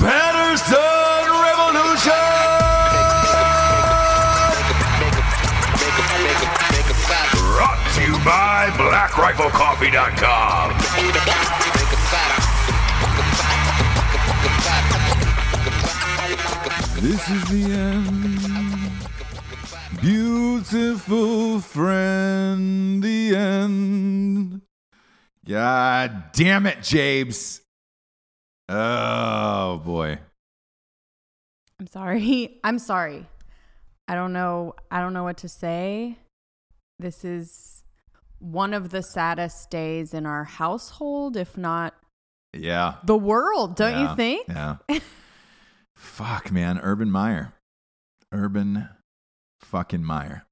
Patterson Revolution! Brought to you by BlackRifleCoffee.com. This is the end, beautiful friend, the end. God damn it, Jabes. Oh, boy. I'm sorry. I don't know what to say. This is one of the saddest days in our household, if not the world, don't you think? Yeah. Fuck, man. Urban fucking Meyer.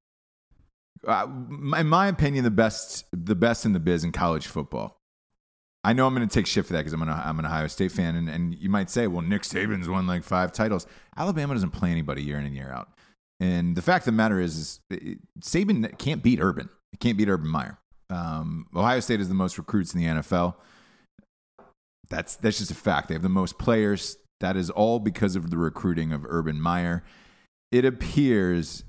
In my opinion, the best in the biz in college football. I know I'm going to take shit for that because I'm an Ohio State fan. And you might say, well, Nick Saban's won like 5 titles. Alabama doesn't play anybody year in and year out. And the fact of the matter is Saban can't beat Urban. It can't beat Urban Meyer. Ohio State has the most recruits in the NFL. That's just a fact. They have the most players. That is all because of the recruiting of Urban Meyer. It appears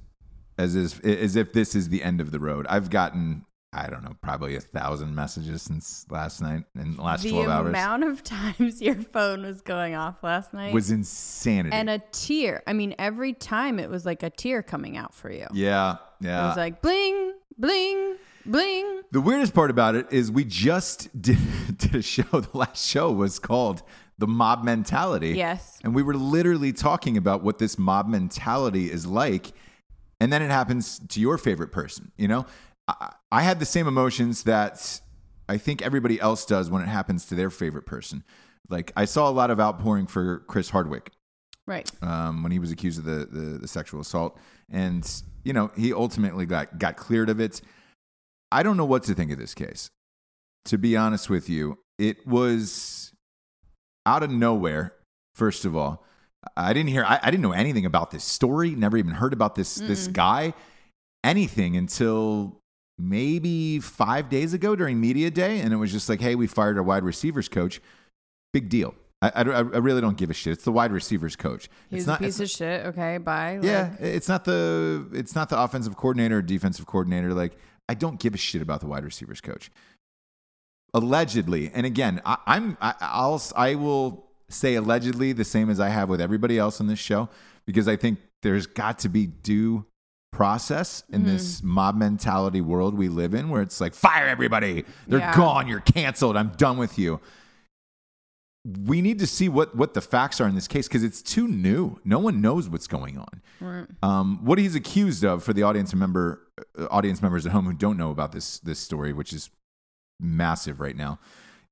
as if this is the end of the road. I've gotten, I don't know, probably 1,000 messages since last night, in the last 12 hours. The amount of times your phone was going off last night was insanity. And a tear. I mean, every time it was like a tear coming out for you. Yeah, yeah. It was like bling, bling, bling. The weirdest part about it is we just did a show. The last show was called The Mob Mentality. Yes. And we were literally talking about what this mob mentality is like. And then it happens to your favorite person, you know? I had the same emotions that I think everybody else does when it happens to their favorite person. Like, I saw a lot of outpouring for Chris Hardwick. Right. When he was accused of the sexual assault. And, you know, he ultimately got cleared of it. I don't know what to think of this case. To be honest with you, it was out of nowhere, first of all. I didn't know anything about this story. Never even heard about this guy. Anything until maybe 5 days ago during media day, and it was just like, hey, we fired our wide receivers coach. Big deal. I really don't give a shit. It's the wide receivers coach. He's a piece of shit. Okay, bye. Yeah, it's not the offensive coordinator or defensive coordinator. Like, I don't give a shit about the wide receivers coach. Allegedly, and again, I will say allegedly the same as I have with everybody else on this show, because I think there's got to be due process in this mob mentality world we live in, where it's like, fire everybody, they're gone, you're canceled, I'm done with you. We need to see what the facts are in this case, because it's too new. No one knows what's going on. Right. What he's accused of, for the audience members at home who don't know about this story, which is massive right now,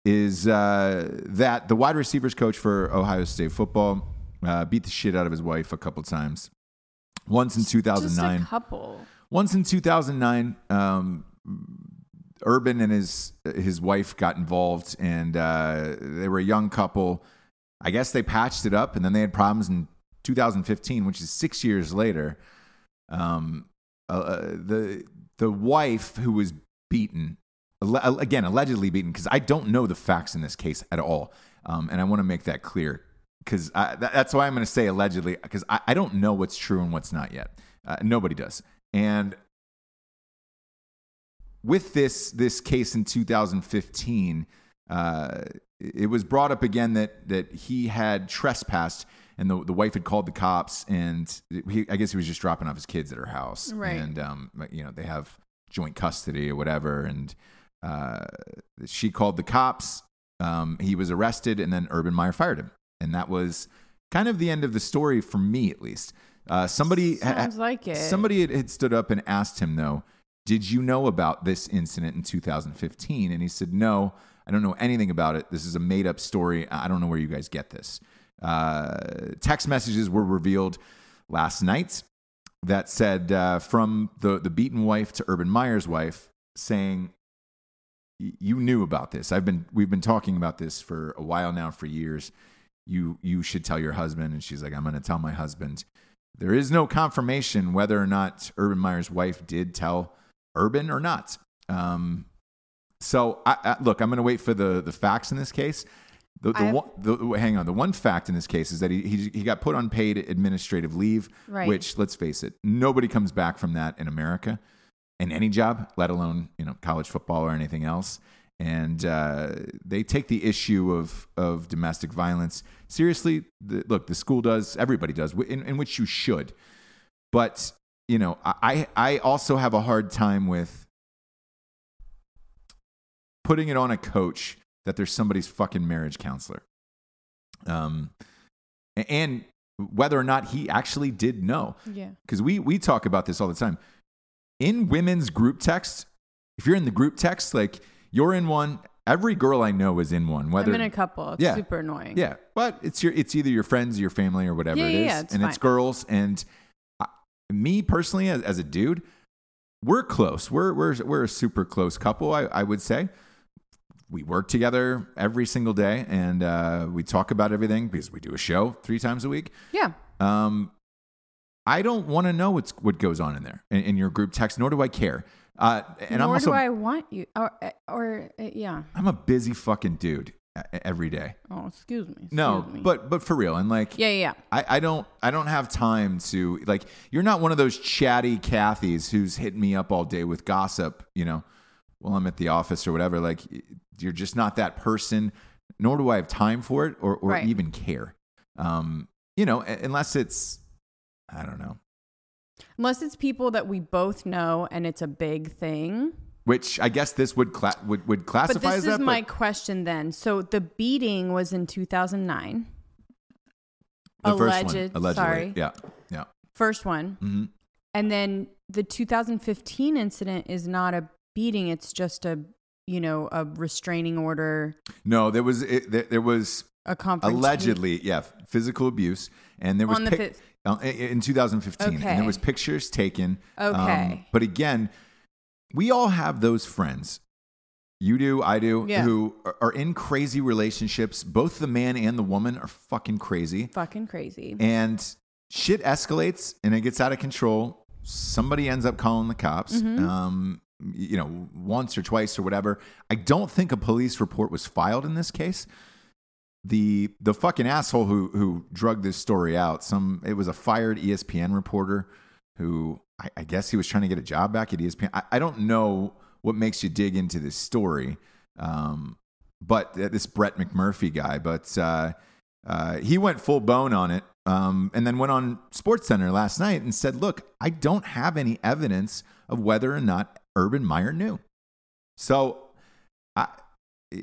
is that the wide receivers coach for Ohio State football beat the shit out of his wife a couple times. Once in 2009. Just a couple. Once in 2009, Urban and his wife got involved, and they were a young couple. I guess they patched it up, and then they had problems in 2015, which is 6 years later. The wife, who was beaten, again, allegedly beaten, because I don't know the facts in this case at all, and I want to make that clear. Because that's why I'm going to say allegedly, because I don't know what's true and what's not yet. Nobody does. And with this case in 2015, it was brought up again that he had trespassed, and the wife had called the cops, and I guess he was just dropping off his kids at her house. Right. And you know, they have joint custody or whatever, and she called the cops. He was arrested, and then Urban Meyer fired him. And that was kind of the end of the story for me, at least. Somebody had stood up and asked him, though, did you know about this incident in 2015? And he said, no, I don't know anything about it. This is a made-up story. I don't know where you guys get this. Text messages were revealed last night that said from the beaten wife to Urban Meyer's wife, saying, you knew about this. We've been talking about this for a while now, for years. You should tell your husband. And she's like, I'm going to tell my husband. There is no confirmation whether or not Urban Meyer's wife did tell Urban or not. So, look, I'm going to wait for the facts in this case. The one fact in this case is that he got put on paid administrative leave, right, which, let's face it, nobody comes back from that in America in any job, let alone, you know, college football or anything else. And they take the issue of domestic violence seriously. The school does, everybody does, in which you should. But, you know, I also have a hard time with putting it on a coach that there's somebody's fucking marriage counselor. And whether or not he actually did know. Yeah. Because we talk about this all the time. In women's group texts, if you're in the group text, like, you're in one. Every girl I know is in one. I'm in a couple. It's super annoying. Yeah. But it's either your friends, your family, or whatever it is. Yeah, it's fine. It's girls. And me personally, as a dude, we're close. We're a super close couple, I would say. We work together every single day, and we talk about everything because we do a show 3 times a week. Yeah. I don't want to know what goes on in there, in your group text, nor do I care. And nor I'm also, do I want you. I'm a busy fucking dude. every day. Oh, excuse me. But for real. And like, yeah. I don't have time to, like, you're not one of those chatty Cathys who's hitting me up all day with gossip, you know, while I'm at the office or whatever. Like, you're just not that person, nor do I have time for it or right. even care. You know, unless it's, I don't know. Unless it's people that we both know and it's a big thing. Which I guess this would classify as that. But this is my question then. So the beating was in 2009. The alleged, first one. Sorry. Yeah. First one. Mm-hmm. And then the 2015 incident is not a beating. It's just a restraining order. No, there was a confrontation. Allegedly, yeah, physical abuse. And there was in 2015. Okay. And there was pictures taken. Okay. But again, we all have those friends. You do, I do, yeah. who are in crazy relationships. Both the man and the woman are fucking crazy. And shit escalates and it gets out of control. Somebody ends up calling the cops, mm-hmm. You know, once or twice or whatever. I don't think a police report was filed in this case. The fucking asshole who drug this story out, it was a fired ESPN reporter who, I guess he was trying to get a job back at ESPN. I don't know what makes you dig into this story, but this Brett McMurphy guy. But he went full bone on it, and then went on SportsCenter last night and said, "Look, I don't have any evidence of whether or not Urban Meyer knew. So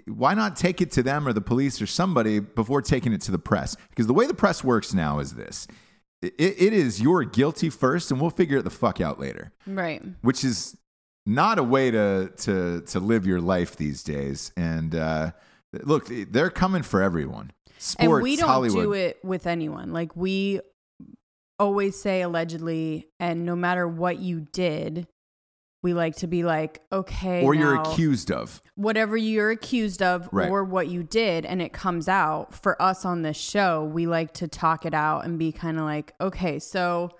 why not take it to them or the police or somebody before taking it to the press? Because the way the press works now is this." It is you're guilty first, and we'll figure it the fuck out later. Right. Which is not a way to live your life these days. And look, they're coming for everyone. Sports, and we don't Hollywood. Do it with anyone. Like, we always say allegedly, and no matter what you did, we like to be like, okay. Or now, you're accused of. Whatever you're accused of, right. or what you did, and it comes out. For us on this show, we like to talk it out and be kind of like, okay, so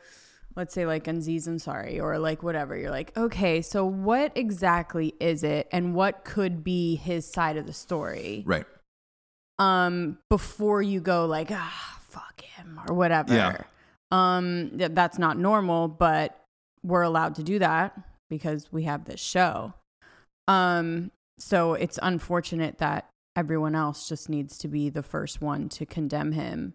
let's say like Aziz Ansari or like whatever. You're like, okay, so what exactly is it and what could be his side of the story? Right. Before you go like, fuck him or whatever. Yeah. That's not normal, but we're allowed to do that. Because we have this show. So it's unfortunate that everyone else just needs to be the first one to condemn him.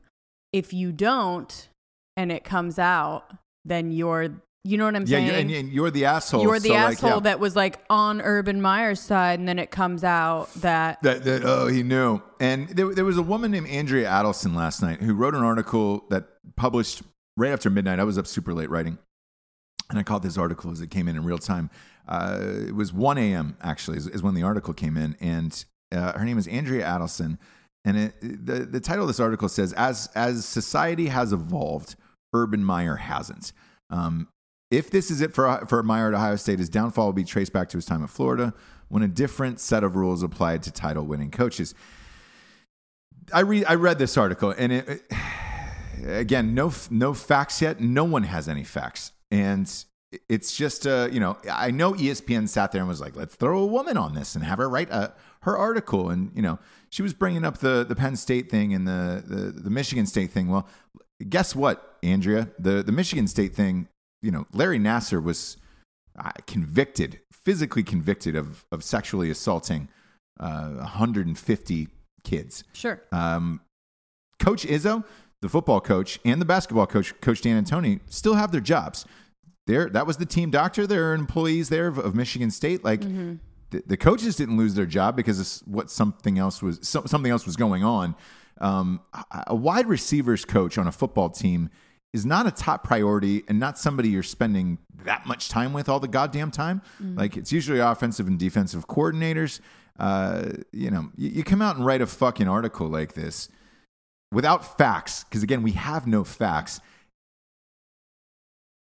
If you don't, and it comes out, then you know what I'm saying? Yeah, and you're the asshole. You're the asshole that was like on Urban Meyer's side, and then it comes out that oh, he knew. And there was a woman named Andrea Adelson last night who wrote an article that published right after midnight. I was up super late writing. And I caught this article as it came in real time. It was 1 a.m. actually is when the article came in. And her name is Andrea Adelson. And the title of this article says, as society has evolved, Urban Meyer hasn't. If this is it for Meyer at Ohio State, his downfall will be traced back to his time at Florida when a different set of rules applied to title winning coaches. I read this article and it again, no facts yet. No one has any facts. And it's just, I know ESPN sat there and was like, let's throw a woman on this and have her write her article. And, you know, she was bringing up the Penn State thing and the Michigan State thing. Well, guess what, Andrea? The Michigan State thing, you know, Larry Nassar was physically convicted of sexually assaulting 150 kids. Sure. Coach Izzo, the football coach, and the basketball coach, Coach Dan Antony, still have their jobs. That was the team doctor. There are employees there of Michigan State. Like, mm-hmm. the coaches didn't lose their job because of what something else was going on. A wide receivers coach on a football team is not a top priority and not somebody you're spending that much time with all the goddamn time. Mm-hmm. Like, it's usually offensive and defensive coordinators. You come out and write a fucking article like this. Without facts, because again, we have no facts.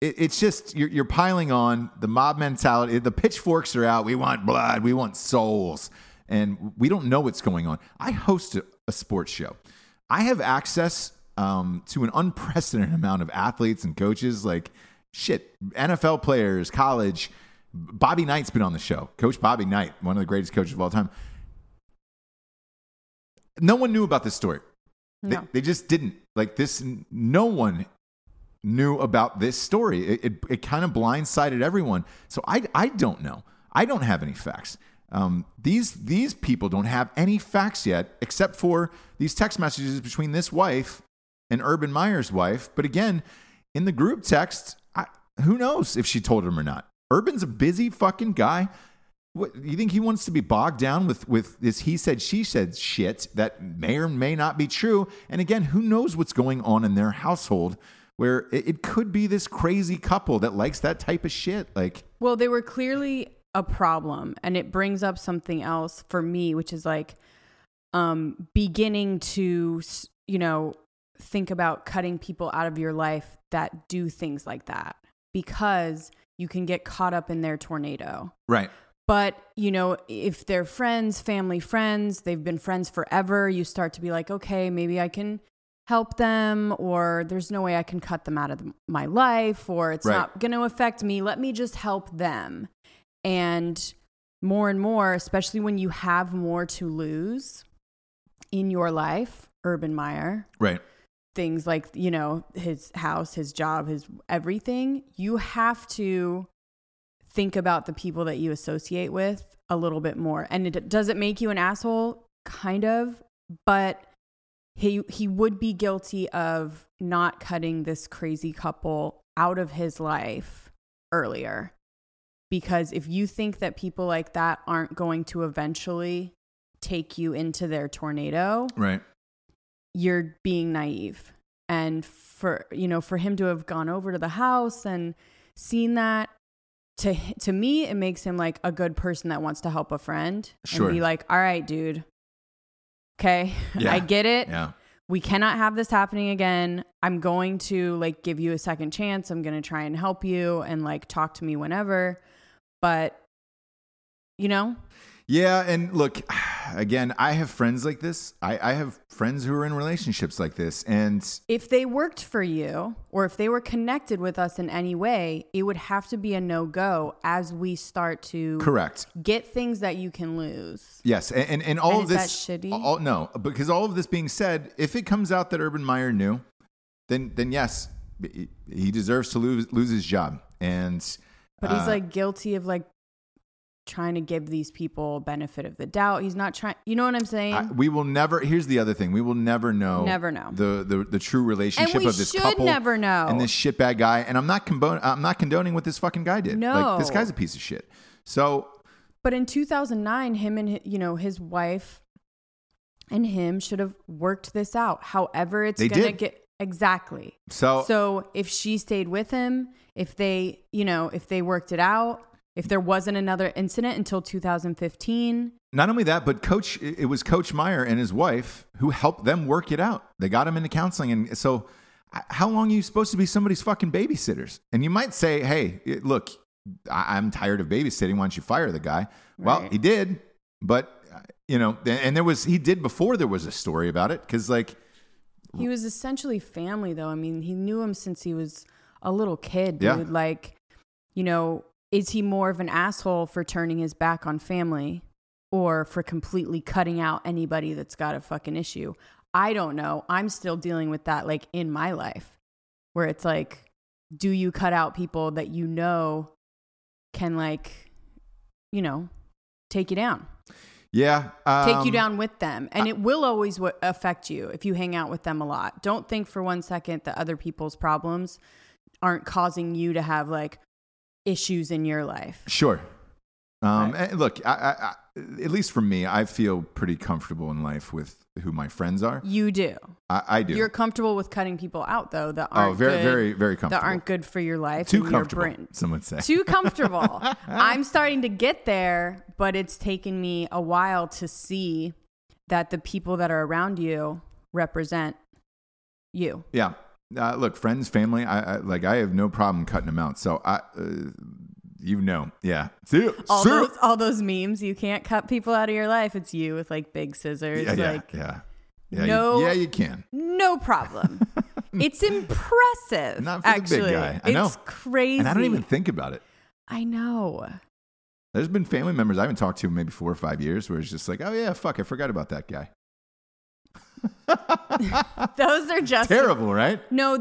It's just you're piling on the mob mentality. The pitchforks are out. We want blood. We want souls. And we don't know what's going on. I host a sports show. I have access to an unprecedented amount of athletes and coaches. Like, shit, NFL players, college. Bobby Knight's been on the show. Coach Bobby Knight, one of the greatest coaches of all time. No one knew about this story. No. They just didn't. Like this, no one knew about this story. It kind of blindsided everyone. So I don't know. I don't have any facts. These people don't have any facts yet, except for these text messages between this wife and Urban Meyer's wife. But again, in the group text, who knows if she told him or not? Urban's a busy fucking guy. What, you think he wants to be bogged down with this he said, she said shit that may or may not be true? And again, who knows what's going on in their household, where it could be this crazy couple that likes that type of shit. Like, well, they were clearly a problem, and it brings up something else for me, which is like beginning to, you know, think about cutting people out of your life that do things like that, because you can get caught up in their tornado. Right. But, you know, if they're friends, family friends, they've been friends forever, you start to be like, okay, maybe I can help them, or there's no way I can cut them out of my life, or it's not going to affect me. Let me just help them. And more, especially when you have more to lose in your life, Urban Meyer, right? Things like, you know, his house, his job, his everything. You have to think about the people that you associate with a little bit more. And it does it make you an asshole? Kind of, but he would be guilty of not cutting this crazy couple out of his life earlier. Because if you think that people like that aren't going to eventually take you into their tornado, right, you're being naive. And for, you know, for him to have gone over to the house and seen that, to me, it makes him like a good person that wants to help a friend. Sure. And be like, all right, dude. Okay. Yeah. I get it. Yeah. We cannot have this happening again. I'm going to like give you a second chance. I'm going to try and help you, and like talk to me whenever. But, you know? Yeah. And look, again, I have friends like this. I have friends who are in relationships like this. And if they worked for you, or if they were connected with us in any way, it would have to be a no-go as we start to get things that you can lose. Yes. And all of this, is that shitty? No, because all of this being said, if it comes out that Urban Meyer knew, then yes, he deserves to lose his job. But he's like guilty of like trying to give these people benefit of the doubt. He's not trying, you know what I'm saying? We will never, here's the other thing. We will never know the true relationship of this couple. And we should never know. And this shitbag guy. And I'm not condoning what this fucking guy did. No. Like, this guy's a piece of shit. So. But in 2009, him and, you know, his wife and him should have worked this out. However, it's going to get. Exactly. So if she stayed with him, if they, you know, if they worked it out, if there wasn't another incident until 2015. Not only that, but it was Coach Meyer and his wife who helped them work it out. They got him into counseling. And so how long are you supposed to be somebody's fucking babysitters? And you might say, hey, look, I'm tired of babysitting. Why don't you fire the guy? Right. Well, he did. But, you know, and he did before there was a story about it. Because, like. He was essentially family, though. I mean, he knew him since he was a little kid, dude. Yeah. Like, you know. Is he more of an asshole for turning his back on family, or for completely cutting out anybody that's got a fucking issue? I don't know. I'm still dealing with that, like, in my life, where it's like, do you cut out people that you know can, like, you know, take you down? Yeah. Take you down with them. And it will always affect you if you hang out with them a lot. Don't think for one second that other people's problems aren't causing you to have, like, issues in your life. Sure. And look, I, at least for me, I feel pretty comfortable in life with who my friends are. You do. I do. You're comfortable with cutting people out, though, that aren't very good, very, very comfortable. That aren't good for your life. Too comfortable, some would say. Too comfortable. I'm starting to get there, but it's taken me a while to see that the people that are around you represent you. Yeah. Look, friends, family, I have no problem cutting them out. So yeah. All those memes, you can't cut people out of your life. It's you with like big scissors. Yeah. You can. No problem. It's impressive. Not for the big guy. I know. It's crazy. And I don't even think about it. I know. There's been family members I haven't talked to in maybe 4 or 5 years where it's just like, oh yeah, fuck, I forgot about that guy. Those are just terrible, right? No,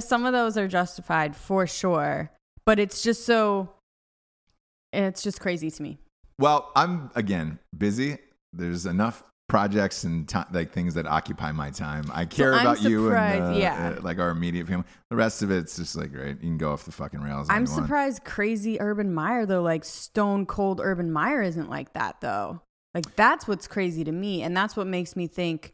some of those are justified for sure, but it's just so, it's just crazy to me. Well, I'm again busy. There's enough projects and like things that occupy my time. I care about you and like our immediate family. The rest of it's just like, right, you can go off the fucking rails. I'm surprised crazy Urban Meyer though, like stone cold Urban Meyer isn't like that though. Like that's what's crazy to me, and that's what makes me think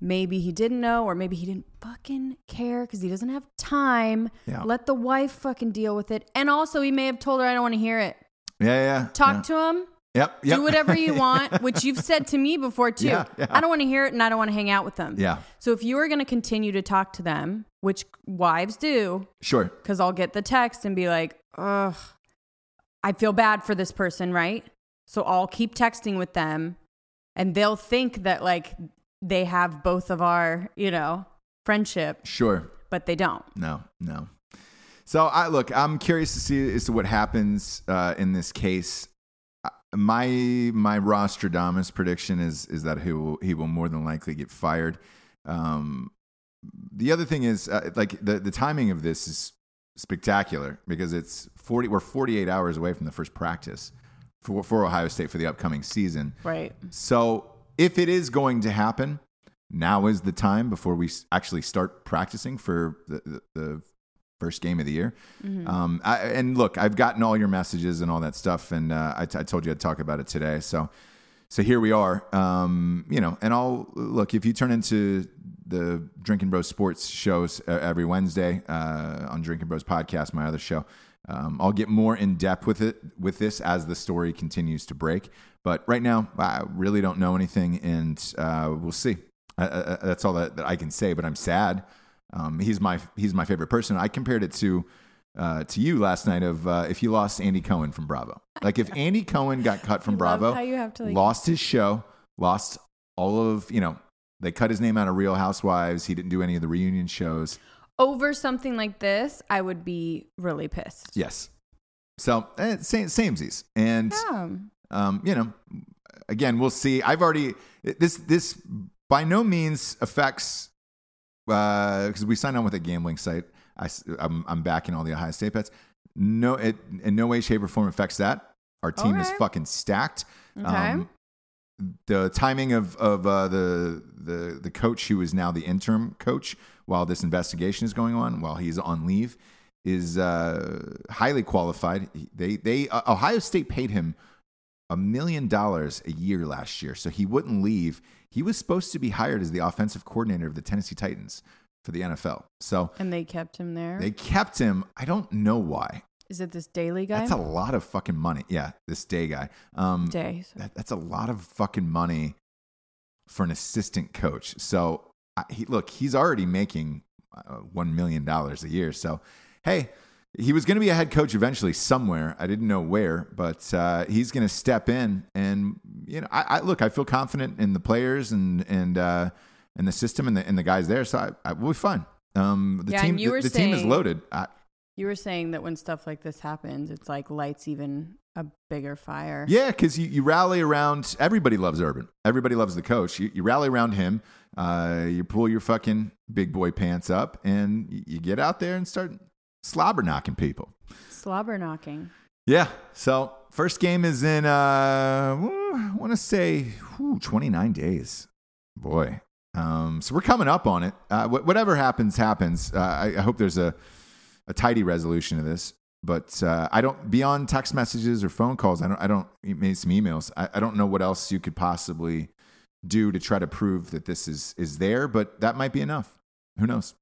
maybe he didn't know, or maybe he didn't fucking care because he doesn't have time. Yeah. Let the wife fucking deal with it, and also he may have told her I don't want to hear it. Yeah. Talk to him. Yep. Do whatever you want, which you've said to me before too. Yeah. I don't want to hear it and I don't want to hang out with them. Yeah. So if you are going to continue to talk to them, which wives do. Sure. Because I'll get the text and be like, ugh, I feel bad for this person, right? So I'll keep texting with them and they'll think that like they have both of our, friendship. Sure. But they don't. No. So I'm curious to see as to what happens in this case. My Rostradamus prediction is that he will more than likely get fired. The other thing is like the timing of this is spectacular because it's 48 hours away from the first practice for Ohio State for the upcoming season. Right. So if it is going to happen, now is the time before we actually start practicing for the first game of the year. Mm-hmm. I've gotten all your messages and all that stuff. And I told you I'd talk about it today. So here we are, and if you turn into the Drinking Bros sports shows every Wednesday on Drinking Bros podcast, my other show, I'll get more in depth with this as the story continues to break. But right now I really don't know anything, and we'll see. That's all that I can say, but I'm sad. He's my favorite person. I compared it to you last night of if you lost Andy Cohen from Bravo. Like if Andy Cohen got cut from Bravo, lost his show, lost all of, they cut his name out of Real Housewives. He didn't do any of the reunion shows. Over something like this, I would be really pissed. Yes. So samesies. And, again, we'll see. I've already this by no means affects. Because we signed on with a gambling site, I'm backing all the Ohio State bets. No, it in no way, shape, or form affects that. Our team is fucking stacked. Okay. The timing of the coach who is now the interim coach while this investigation is going on, while he's on leave, is highly qualified. They Ohio State paid him $1 million a year last year, so he wouldn't leave. He was supposed to be hired as the offensive coordinator of the Tennessee Titans for the NFL. And they kept him there? They kept him. I don't know why. Is it this Daily guy? That's a lot of fucking money. Yeah, this Day guy. That's a lot of fucking money for an assistant coach. So, he's already making $1 million a year. So, hey, he was going to be a head coach eventually somewhere. I didn't know where, but he's going to step in. And I feel confident in the players and the system and the guys there. So I we'll be fine. The team is loaded. You were saying that when stuff like this happens, it's like lights even a bigger fire. Yeah, because you rally around. Everybody loves Urban. Everybody loves the coach. You rally around him. You pull your fucking big boy pants up, and you get out there and start slobber-knocking people. Slobber-knocking. Yeah. So first game is in, I want to say, 29 days. Boy. So we're coming up on it. Whatever happens, happens. I hope there's a tidy resolution to this. But I don't, beyond text messages or phone calls, I don't, maybe some emails. I don't know what else you could possibly do to try to prove that this is there. But that might be enough. Who knows?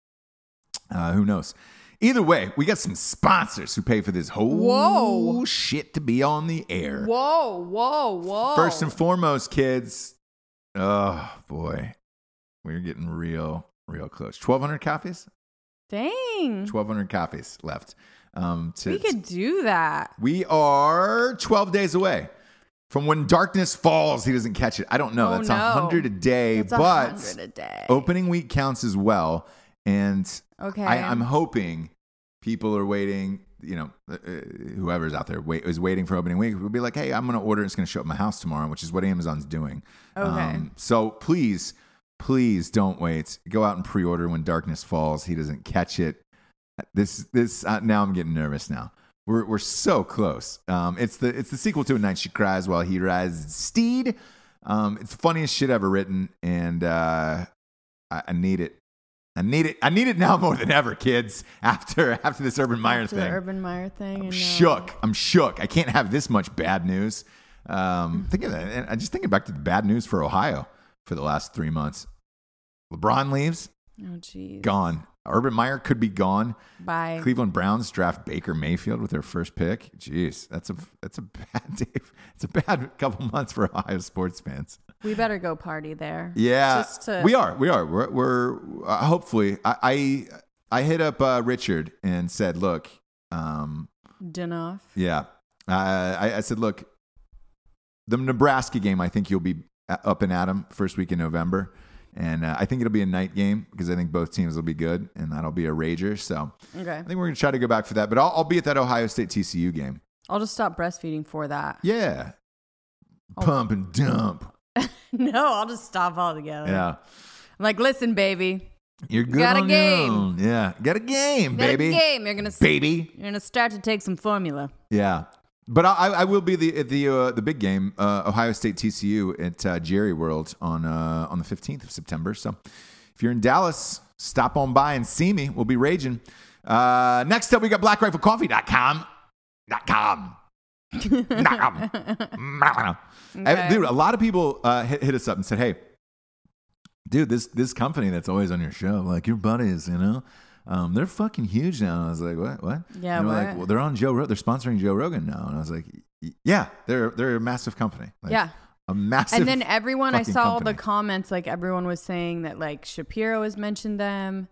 Either way, we got some sponsors who pay for this whole shit to be on the air. Whoa. First and foremost, kids. Oh, boy. We're getting real, real close. 1,200 copies? Dang. 1,200 copies left. We could do that. We are 12 days away from when darkness falls. He doesn't catch it. I don't know. Oh, that's 100 a day. That's 100 a day. Opening week counts as well. And okay. I'm hoping people are waiting, whoever's out there is waiting for opening week. We'll be like, hey, I'm going to order. It's going to show up at my house tomorrow, which is what Amazon's doing. Okay. So please Please don't wait. Go out and pre-order When Darkness Falls. He doesn't catch it. This now I'm getting nervous now. We're so close. It's the sequel to A Night She Cries While He Rides Steed. It's the funniest shit ever written, and I need it. I need it now more than ever, kids. After this Urban Meyer thing. The Urban Meyer thing. I'm shook. I can't have this much bad news. Thinking back to the bad news for Ohio for the last 3 months. LeBron leaves. Oh, geez. Gone. Urban Meyer could be gone. Bye. Cleveland Browns draft Baker Mayfield with their first pick. Jeez, that's a bad day. It's a bad couple months for Ohio sports fans. We better go party there. Yeah, we are. We're hopefully. I hit up Richard and said, look, Dinoff. Yeah, I said, look, the Nebraska game. I think you'll be up and at 'em first week in November. And I think it'll be a night game because I think both teams will be good, and that'll be a rager. So okay. I think we're going to try to go back for that. But I'll be at that Ohio State TCU game. I'll just stop breastfeeding for that. Yeah. Pump and dump. No, I'll just stop altogether. Yeah. I'm like, listen, baby. You're good. Got a game. Yeah. Got a game, baby. Got a game. You're going to baby. You're going to start to take some formula. Yeah. But I will be at the big game, Ohio State TCU at Jerry World on the 15th of September. So if you're in Dallas, stop on by and see me. We'll be raging. Next up, we got BlackRifleCoffee.com. Dude, a lot of people hit us up and said, hey, dude, this company that's always on your show, like your buddies, you know. They're fucking huge now. And I was like, what? Yeah, and they're like, well, they're on Joe Rogan. They're sponsoring Joe Rogan now. And I was like, yeah, they're a massive company. Like, yeah. A massive. And then everyone, I saw all the comments, like everyone was saying that like Shapiro has mentioned them.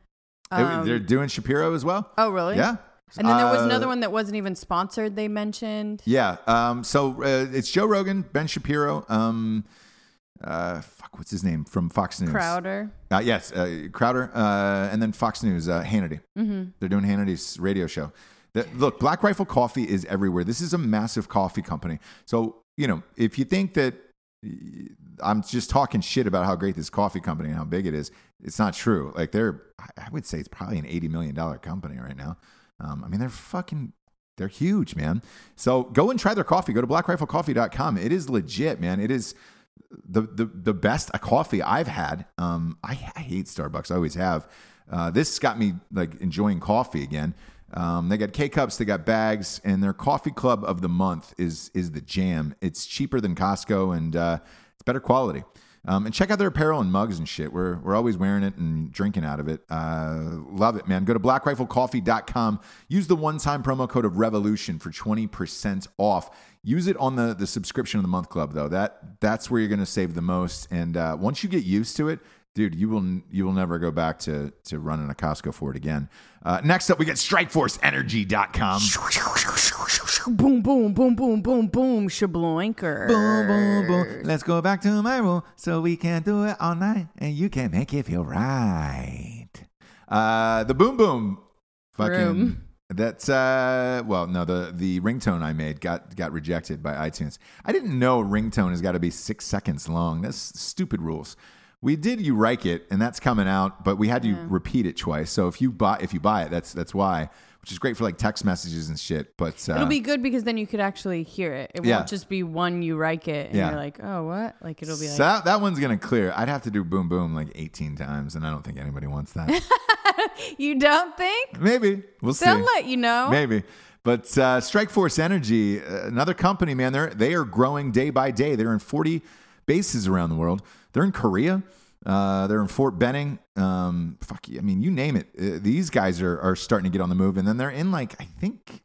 They're doing Shapiro as well. Oh, really? Yeah. And then there was another one that wasn't even sponsored. They mentioned. Yeah. So it's Joe Rogan, Ben Shapiro. What's his name from Fox News? Crowder. Crowder. And then Fox News, Hannity. Mm-hmm. They're doing Hannity's radio show. Look, Black Rifle Coffee is everywhere. This is a massive coffee company. So, you know, if you think that I'm just talking shit about how great this coffee company and how big it is, it's not true. Like I would say it's probably an $80 million company right now. They're huge, man. So go and try their coffee. Go to blackriflecoffee.com. It is legit, man. It is the best coffee I've had. I hate Starbucks. I always have. This got me like enjoying coffee again. They got K-Cups, they got bags, and their coffee club of the month is the jam. It's cheaper than Costco, and it's better quality. And check out their apparel and mugs and shit. We're always wearing it and drinking out of it. Love it, man. Go to blackriflecoffee.com. Use the one-time promo code of Revolution for 20% off. Use it on the subscription of the month club, though. That's where you're going to save the most. And once you get used to it, dude, you will never go back to running a Costco for it again. Next up, we got StrikeForceEnergy.com. Boom, boom, boom, boom, boom, boom, shabloinker. Boom, boom, boom. Let's go back to my room so we can do it all night and you can make it feel right. The boom, boom. Fucking room. That's the ringtone I made got rejected by iTunes. I didn't know ringtone has got to be 6 seconds long. That's stupid rules. We did You Rike It, and that's coming out, but we had to repeat it twice. So if you buy it, that's why, which is great for like text messages and shit. But it'll be good because then you could actually hear it. It won't just be one You Rike It, and you're like, oh, what? Like it'll be like that one's gonna clear. I'd have to do boom boom like 18 times, and I don't think anybody wants that. You don't think? Maybe we'll see. They'll let you know. Maybe. But StrikeForce Energy, another company, man. They are growing day by day. They're in 40 bases around the world. They're in Korea. They're in Fort Benning. You name it. These guys are starting to get on the move. And then they're in like, I think,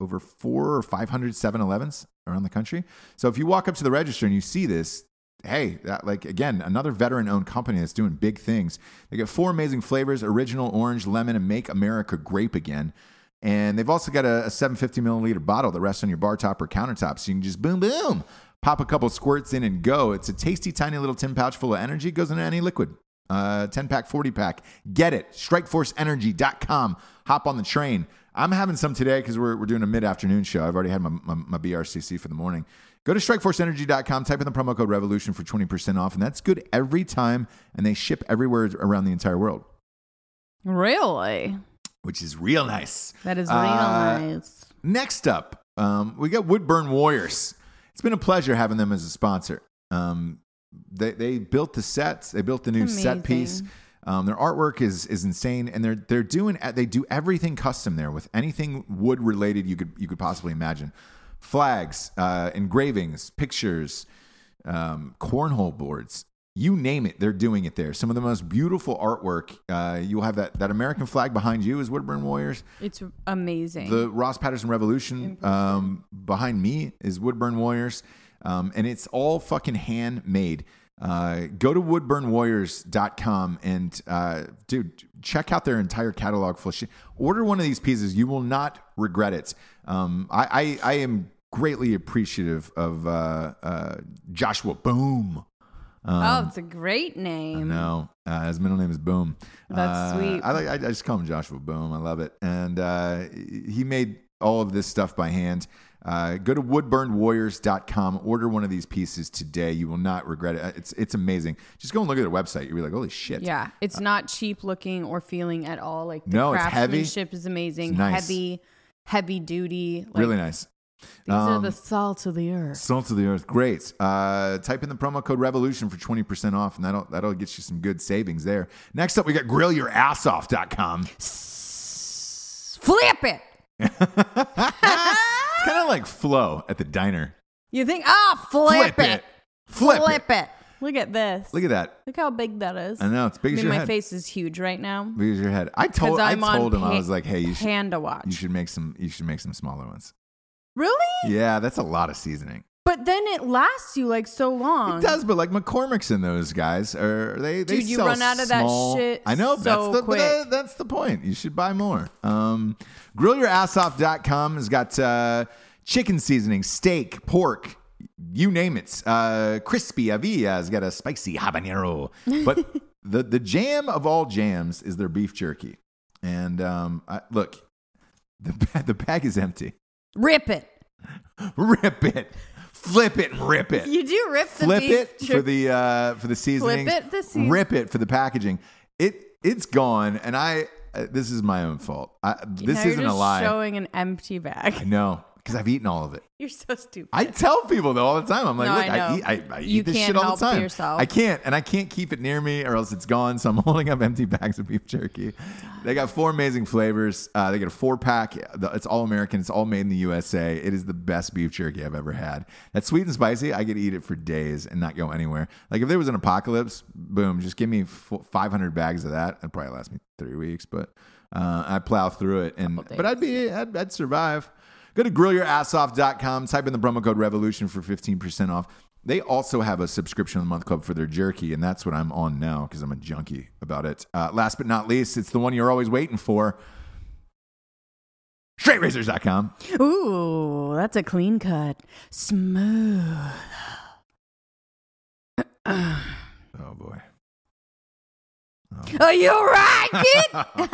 over 400 or 500 7-Elevens around the country. So if you walk up to the register and you see this, hey, another veteran-owned company that's doing big things. They got 4 amazing flavors, original, orange, lemon, and Make America Grape Again. And they've also got a 750-milliliter bottle that rests on your bar top or countertop. So you can just boom, boom. Pop a couple squirts in and go. It's a tasty, tiny little tin pouch full of energy. Goes into any liquid. 10-pack, 40-pack. Get it. StrikeForceEnergy.com. Hop on the train. I'm having some today because we're doing a mid-afternoon show. I've already had my BRCC for the morning. Go to StrikeForceEnergy.com, type in the promo code REVOLUTION for 20% off, and that's good every time, and they ship everywhere around the entire world. Really? Which is real nice. That is real nice. Next up, we got Woodburn Warriors. It's been a pleasure having them as a sponsor. They built the sets. They built the new set piece. Their artwork is insane, and they do everything custom there with anything wood related you could possibly imagine. Flags, engravings, pictures, cornhole boards, you name it, they're doing it there. Some of the most beautiful artwork. You'll have that American flag behind you is Woodburn Warriors. It's amazing. The Ross Patterson Revolution behind me is Woodburn Warriors. And it's all fucking handmade. Go to woodburnwarriors.com and dude, check out their entire catalog full of shit. Order one of these pieces. You will not regret it. I am greatly appreciative of Joshua Boom. It's a great name. I know. His middle name is Boom. That's sweet. I just call him Joshua Boom. I love it. And he made all of this stuff by hand. Go to woodburnwarriors.com. Order one of these pieces today. You will not regret it. It's amazing. Just go and look at their website. You'll be like, holy shit. Yeah. It's not cheap looking or feeling at all. Like the craftsmanship is amazing. It's nice. Heavy duty. Like, really nice. These are the salt of the earth. Salt of the earth. Great. Type in the promo code REVOLUTION for 20% off, and that'll get you some good savings there. Next up, we got GrillYourAssOff.com. Flip it. It's kind of like Flo at the diner. You think, flip it. Flip it. Look at this. Look at that. Look how big that is. I know. It's big as your head. My face is huge right now. Big as your head. I told him, I was like, hey, you should Panda Watch. You should make some smaller ones. Really? Yeah, that's a lot of seasoning. But then it lasts you like so long. It does, but like McCormick's and those guys are they dude, you run out of that shit. I know, so that's the point. You should buy more. GrillYourAssOff.com has got chicken seasoning, steak, pork, you name it. Crispy Avilla has got a spicy habanero. But the jam of all jams is their beef jerky. And look, the bag is empty. Rip it. Flip it and rip it. You do rip the Flip beef. It for the seasoning. Flip it the seasoning. Rip it for the packaging. It's gone, and I this is my own fault. This isn't a lie. You're just showing an empty bag. I know, because I've eaten all of it. You're so stupid. I tell people though all the time. I'm like, look, I eat this shit all the time. Yourself. I can't keep it near me, or else it's gone. So I'm holding up empty bags of beef jerky. They got four amazing flavors. They got a 4-pack. It's all American. It's all made in the USA. It is the best beef jerky I've ever had. That's sweet and spicy. I could eat it for days and not go anywhere. Like if there was an apocalypse, boom, just give me 500 bags of that. It'd probably last me 3 weeks, but I plow through it, but I'd survive. Go to grillyourassoff.com, type in the promo code REVOLUTION for 15% off. They also have a subscription of the month club for their jerky, and that's what I'm on now because I'm a junkie about it. Last but not least, it's the one you're always waiting for. StraightRazors.com. Ooh, that's a clean cut. Smooth. Oh, boy. Are you right, kid? God.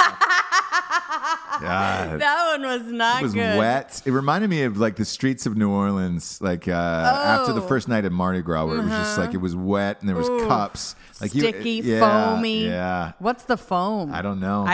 That one was not good. It was good. Wet. It reminded me of like the streets of New Orleans, like after the first night at Mardi Gras, where it was just like it was wet and there was cups, like sticky, foamy. Yeah. What's the foam? I don't know.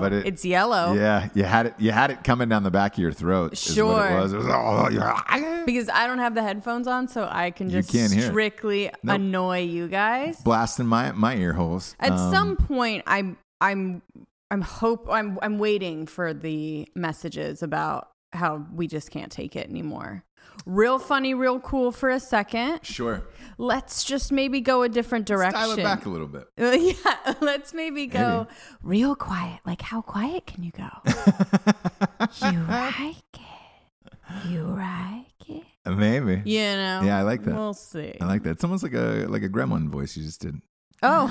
But it's yellow. Yeah, you had it coming down the back of your throat. Sure. Is what it was. Because I don't have the headphones on, so I can just strictly annoy you guys, blasting my ear holes. At some point, I'm waiting for the messages about how we just can't take it anymore. Real funny, real cool for a second. Sure. Let's just maybe go a different direction. Dial it back a little bit. Yeah. Let's maybe go real quiet. Like how quiet can you go? You like it. You like it. Maybe. You know. Yeah, I like that. We'll see. I like that. It's almost like a gremlin voice you just did. Oh.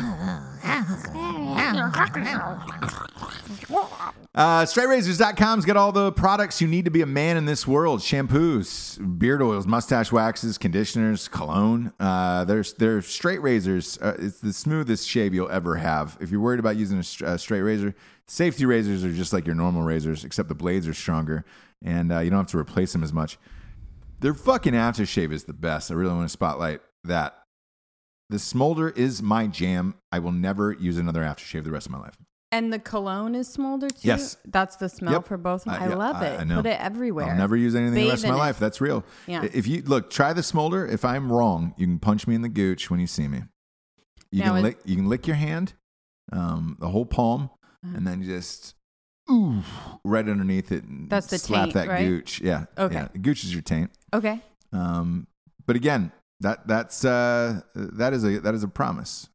StraightRazors.com's got all the products you need to be a man in this world. Shampoos, beard oils, mustache waxes, conditioners, cologne. They're straight razors. It's the smoothest shave you'll ever have. If you're worried about using a straight razor, safety razors are just like your normal razors, except the blades are stronger, and you don't have to replace them as much. Their fucking aftershave is the best. I really want to spotlight that. The Smolder is my jam. I will never use another aftershave the rest of my life. And the cologne is Smolder too? Yes. That's the smell for both of them. I love it. I know. Put it everywhere. I'll never use anything the rest of my life. That's real. Yeah. If you look, try the Smolder. If I'm wrong, you can punch me in the gooch when you see me. You can lick your hand, the whole palm, and then just right underneath it and that's the slap taint, that right? Gooch. Yeah. Okay. Yeah. Gooch is your taint. Okay. But again, that is a promise.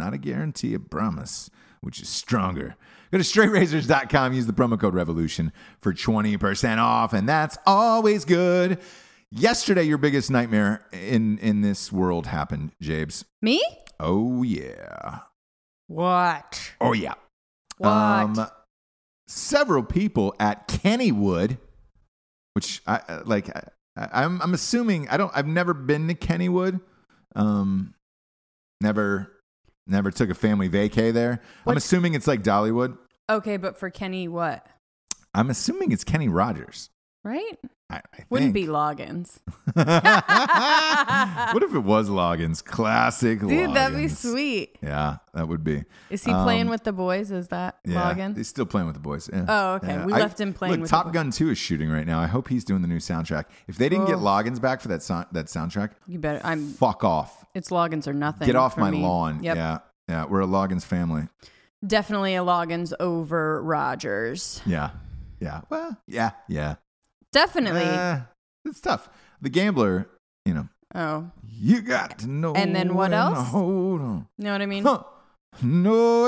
Not a guarantee, a promise. Which is stronger. Go to straightrazors.com. Use the promo code REVOLUTION for 20% off. And that's always good. Yesterday, your biggest nightmare in this world happened, Jabes. Me? Oh, yeah. What? Oh, yeah. What? Several people at Kennywood, which I'm assuming, I've never been to Kennywood. Never took a family vacay there. What? I'm assuming it's like Dollywood. Okay, but for Kenny what? I'm assuming it's Kenny Rogers. Right? I wouldn't be Loggins. What if it was Loggins? Classic Loggins. Dude, that'd be sweet. Yeah, that would be. Is he playing with the boys? Is that Loggins? He's still playing with the boys. Yeah. Oh, okay. Yeah. We left him playing with Top the boys. Gun 2 is shooting right now. I hope he's doing the new soundtrack. If they didn't get Loggins back for that soundtrack, you better. Fuck off. It's Loggins or nothing. Get off my lawn. Yep. Yeah. Yeah. We're a Loggins family. Definitely a Loggins over Rogers. Yeah. Yeah. Well, yeah. Definitely. It's tough. The Gambler, you know. Oh. You got to know. And then what else? Hold on. You know what I mean? Huh. No.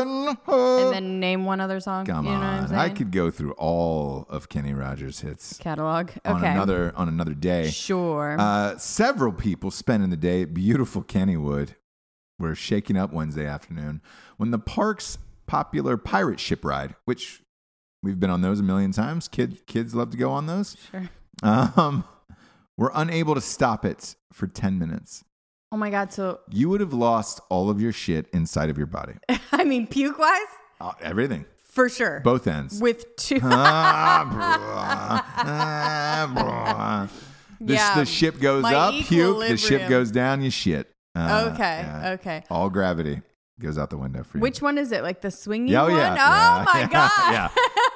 And then name one other song. Come on. You know what I'm saying? I could go through all of Kenny Rogers' hits. Catalog. Okay. On another day. Sure. Several people spending the day at beautiful Kennywood were shaking up Wednesday afternoon when the park's popular pirate ship ride, which... We've been on those a million times. Kids love to go on those. Sure. We're unable to stop it for 10 minutes. Oh, my God. So you would have lost all of your shit inside of your body. I mean, puke-wise? Everything. For sure. Both ends. With two. The ship goes up, puke. The ship goes down, you shit. Okay. All gravity. Goes out the window for you. Which one is it? Like the swinging one? Yeah. Oh my God. Yeah.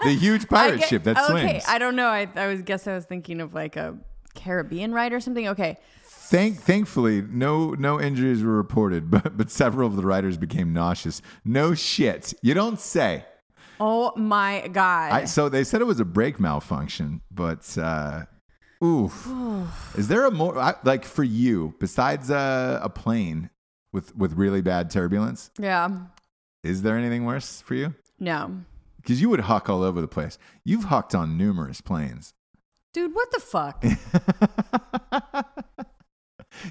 The huge pirate ship that swings. Okay, I don't know. I guess I was thinking of like a Caribbean ride or something. Okay. Thankfully, no injuries were reported, but several of the riders became nauseous. No shit. You don't say. Oh my God. So they said it was a brake malfunction, but... oof. Is there a more... like for you, besides a plane... With really bad turbulence? Yeah. Is there anything worse for you? No. Because you would huck all over the place. You've hucked on numerous planes. Dude, what the fuck?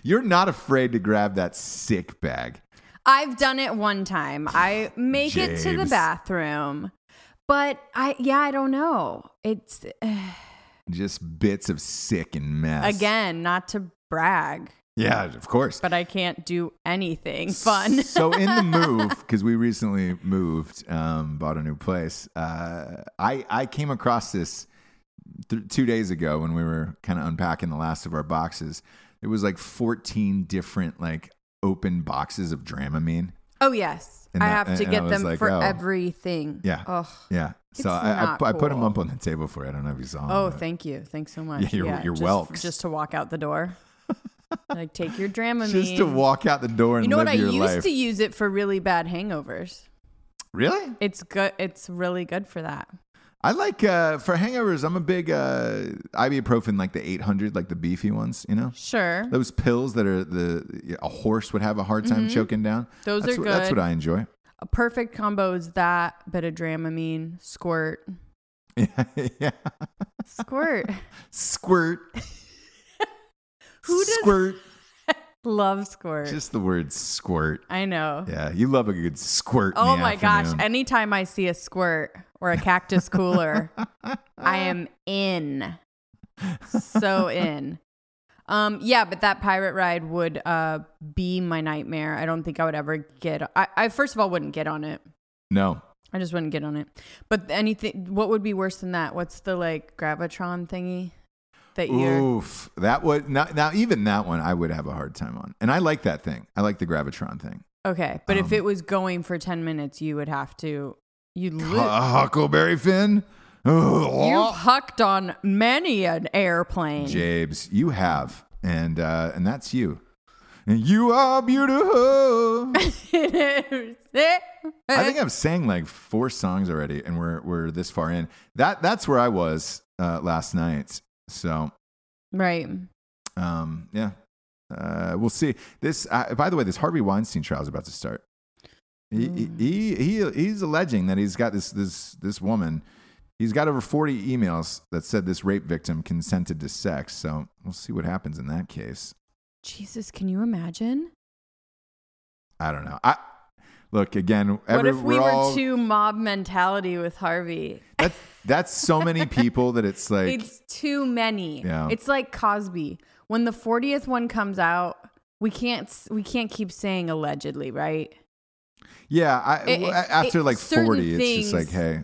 You're not afraid to grab that sick bag. I've done it one time. I make it to the bathroom. But I don't know. It's... just bits of sick and mess. Again, not to brag. Yeah, of course. But I can't do anything fun. So in the move, because we recently moved, bought a new place, I came across this 2 days ago when we were kind of unpacking the last of our boxes. It was like 14 different like open boxes of Dramamine. Oh, yes. And I have to get them for everything. Yeah. Ugh. Yeah. So I put them up on the table for you. I don't know if you saw them. Oh, thank you. Thanks so much. Yeah, you're welcome. Just to walk out the door. Like take your Dramamine. Just to walk out the door and live your life. You know what? I used to use it for really bad hangovers. Really? It's good. It's really good for that. I like for hangovers. I'm a big ibuprofen, like the 800, like the beefy ones. You know, sure. Those pills that are a horse would have a hard time choking down. Those are good. That's what I enjoy. A perfect combo is that bit of Dramamine, squirt. Yeah. Squirt. Who does squirt? Love squirt. Just the word squirt. I know. Yeah, you love a good squirt. Oh my gosh! Anytime I see a squirt or a cactus cooler, I am in. So in. Yeah, but that pirate ride would be my nightmare. I don't think I would ever get. I first of all wouldn't get on it. No. I just wouldn't get on it. But anything. What would be worse than that? What's the like Gravitron thingy? that you're... Oof. That would... Now, even that one, I would have a hard time on. And I like that thing. I like the Gravitron thing. Okay. But if it was going for 10 minutes, you would have to... You'd lose. Huckleberry Finn? You've hucked on many an airplane. Jabes, you have. And that's you. And you are beautiful. I think I've sang like 4 songs already, and we're this far in. That's where I was last night. So, right. Yeah. We'll see. This. By the way, this Harvey Weinstein trial is about to start. He's alleging that he's got this woman. He's got over 40 emails that said this rape victim consented to sex. So we'll see what happens in that case. Jesus, can you imagine? I don't know. Look, again, what if we were too mob mentality with Harvey? That's so many people that it's like... It's too many. Yeah. It's like Cosby. When the 40th one comes out, we can't keep saying allegedly, right? Yeah. After like 40, it's just like, hey...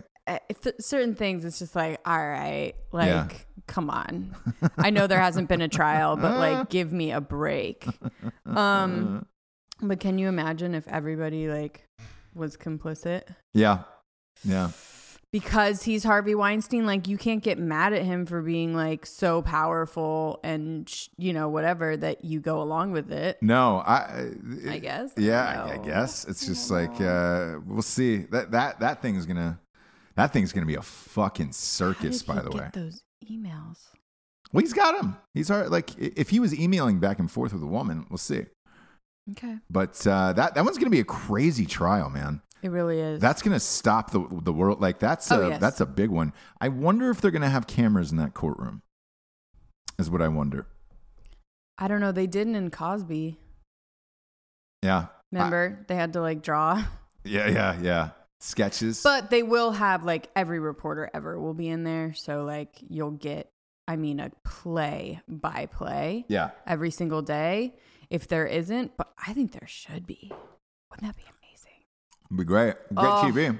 Certain things, it's just like, all right, like, yeah. Come on. I know there hasn't been a trial, but like, give me a break. But can you imagine if everybody like was complicit? Yeah. Yeah. Because he's Harvey Weinstein, like you can't get mad at him for being like so powerful and, you know, whatever, that you go along with it. No, I guess. Yeah, I guess. It's just like, we'll see. That thing is going to... That thing's going to be a fucking circus, by the way. How did he get those emails? Well, he's got them. He's hard. Like, if he was emailing back and forth with a woman, we'll see. Okay. But that one's going to be a crazy trial, man. It really is. That's going to stop the world. Like, that's a big one. I wonder if they're going to have cameras in that courtroom, is what I wonder. I don't know. They didn't in Cosby. Yeah. Remember? They had to, like, draw. Yeah. Sketches, but they will have like every reporter ever will be in there, so like you'll get a play by play every single day. If there isn't, but I think there should be. Wouldn't that be amazing? It'd be great TV.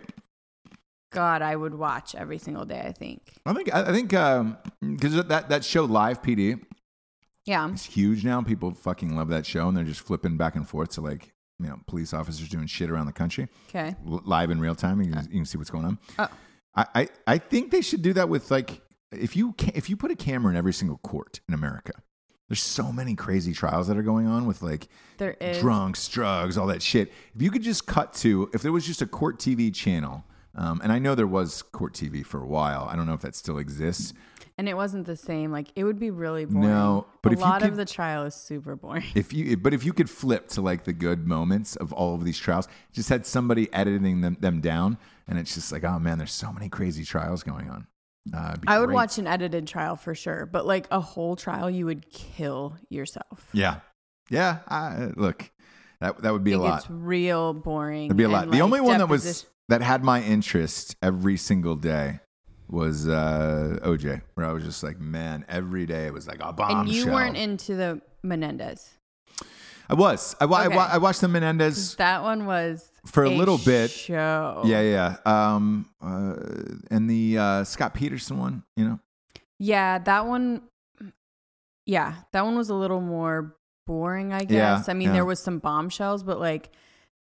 God, I would watch every single day. I think because that show Live PD, it's huge now. People fucking love that show, and they're just flipping back and forth to like, you know, police officers doing shit around the country. Okay. Live in real time. You can see what's going on. Oh. I think they should do that with like, if you put a camera in every single court in America, there's so many crazy trials that are going on with like drunks, drugs, all that shit. If you could just cut to, if there was just a Court TV channel, and I know there was Court TV for a while. I don't know if that still exists. And it wasn't the same. Like, it would be really boring. No, but a lot of the trial is super boring. If you could flip to like the good moments of all of these trials, just had somebody editing them down, and it's just like, oh man, there's so many crazy trials going on. I would watch an edited trial for sure, but like a whole trial, you would kill yourself. Yeah. Look, that would be a lot. It's real boring. It'd be a lot. The only one that had my interest every single day was OJ, where I was just like, man, every day it was like a bombshell. And you weren't into the Menendez. I was. Okay. I watched the Menendez. That one was for a little bit. Show. Yeah. And the Scott Peterson one, you know. Yeah, that one. Yeah, that one was a little more boring, I guess. Yeah, there was some bombshells, but like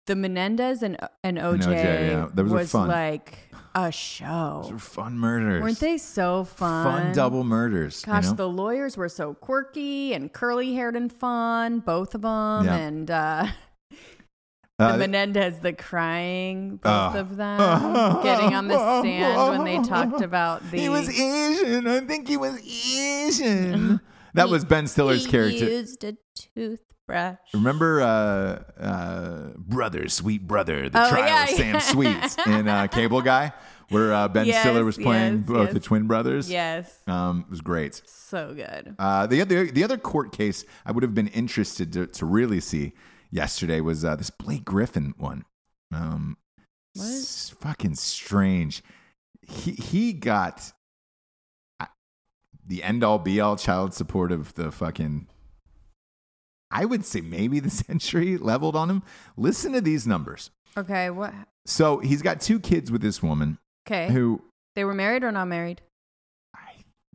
the Menendez and OJ, Those was fun. Like a show. Those were fun murders. Weren't they so fun? Fun double murders. Gosh, the lawyers were so quirky and curly-haired and fun, both of them. Yeah. And the Menendez, the crying, both of them, getting on the stand when they talked about the... He was Asian. I think he was Asian. That was Ben Stiller's character. He used a toothbrush. Remember Brother, Sweet Brother, the trial of Sam Sweets in Cable Guy, where Ben Stiller was playing both the twin brothers? Yes. It was great. So good. The other court case I would have been interested to really see yesterday was this Blake Griffin one. What? Fucking strange. He got... the end all be all child support of the fucking, I would say maybe the century leveled on him. Listen to these numbers. Okay, what? So he's got 2 kids with this woman. Okay. Who? They were married or not married?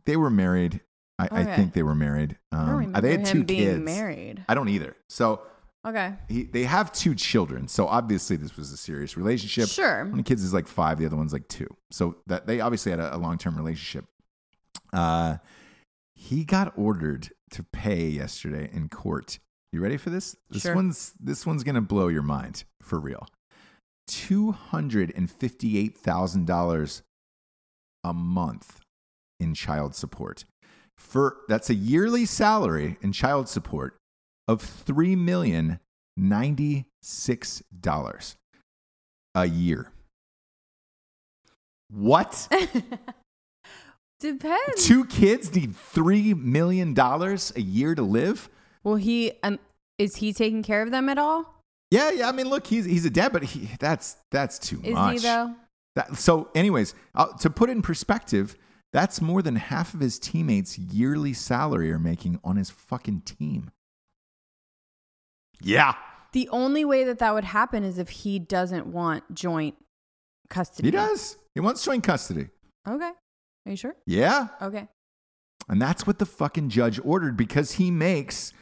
They were married. I think they were married. I don't remember they had him two being kids. Married. I don't either. So okay, they have two children. So obviously this was a serious relationship. Sure. One of the kids is like 5, the other one's like 2. So that they obviously had a long-term relationship. He got ordered to pay yesterday in court. You ready for this? Sure. This one's gonna blow your mind for real. $258,000 a month in child support. That's a yearly salary in child support of $3,096,000 a year. What? Depends. 2 kids need $3 million a year to live? Well, he is he taking care of them at all? Yeah. I mean, look, he's a dad, but that's too much. Is he though? So, anyways, to put it in perspective, that's more than half of his teammates' yearly salary are making on his fucking team. Yeah. The only way that would happen is if he doesn't want joint custody. He does. He wants joint custody. Okay. Are you sure? Yeah. Okay. And that's what the fucking judge ordered because he makes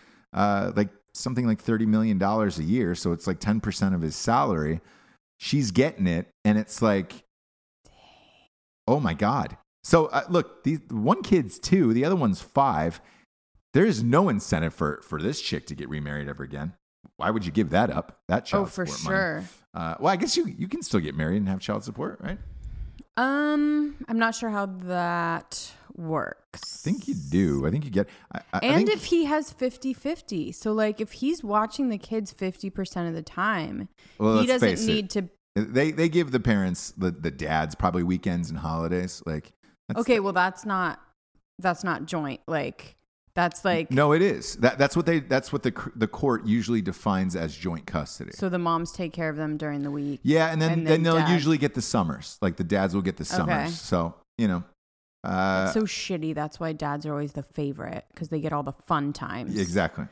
something like $30 million a year. So it's like 10% of his salary. She's getting it. And it's like, dang. Oh my God. So look, one kid's 2, the other one's 5. There is no incentive for this chick to get remarried ever again. Why would you give that up? That child support money. Oh, for sure. Well, I guess you can still get married and have child support, right? I'm not sure how that works. I think you do. I think you get... I think if he has 50-50. So, like, if he's watching the kids 50% of the time, he doesn't need to... They give the parents, the dads, probably weekends and holidays. Like, that's not joint. Like, that's like... No, it is. That's what the court usually defines as joint custody. So the moms take care of them during the week. Yeah, and then they'll usually get the summers. Like, the dads will get the summers. Okay. So, you know... that's so shitty. That's why dads are always the favorite because they get all the fun times. Exactly.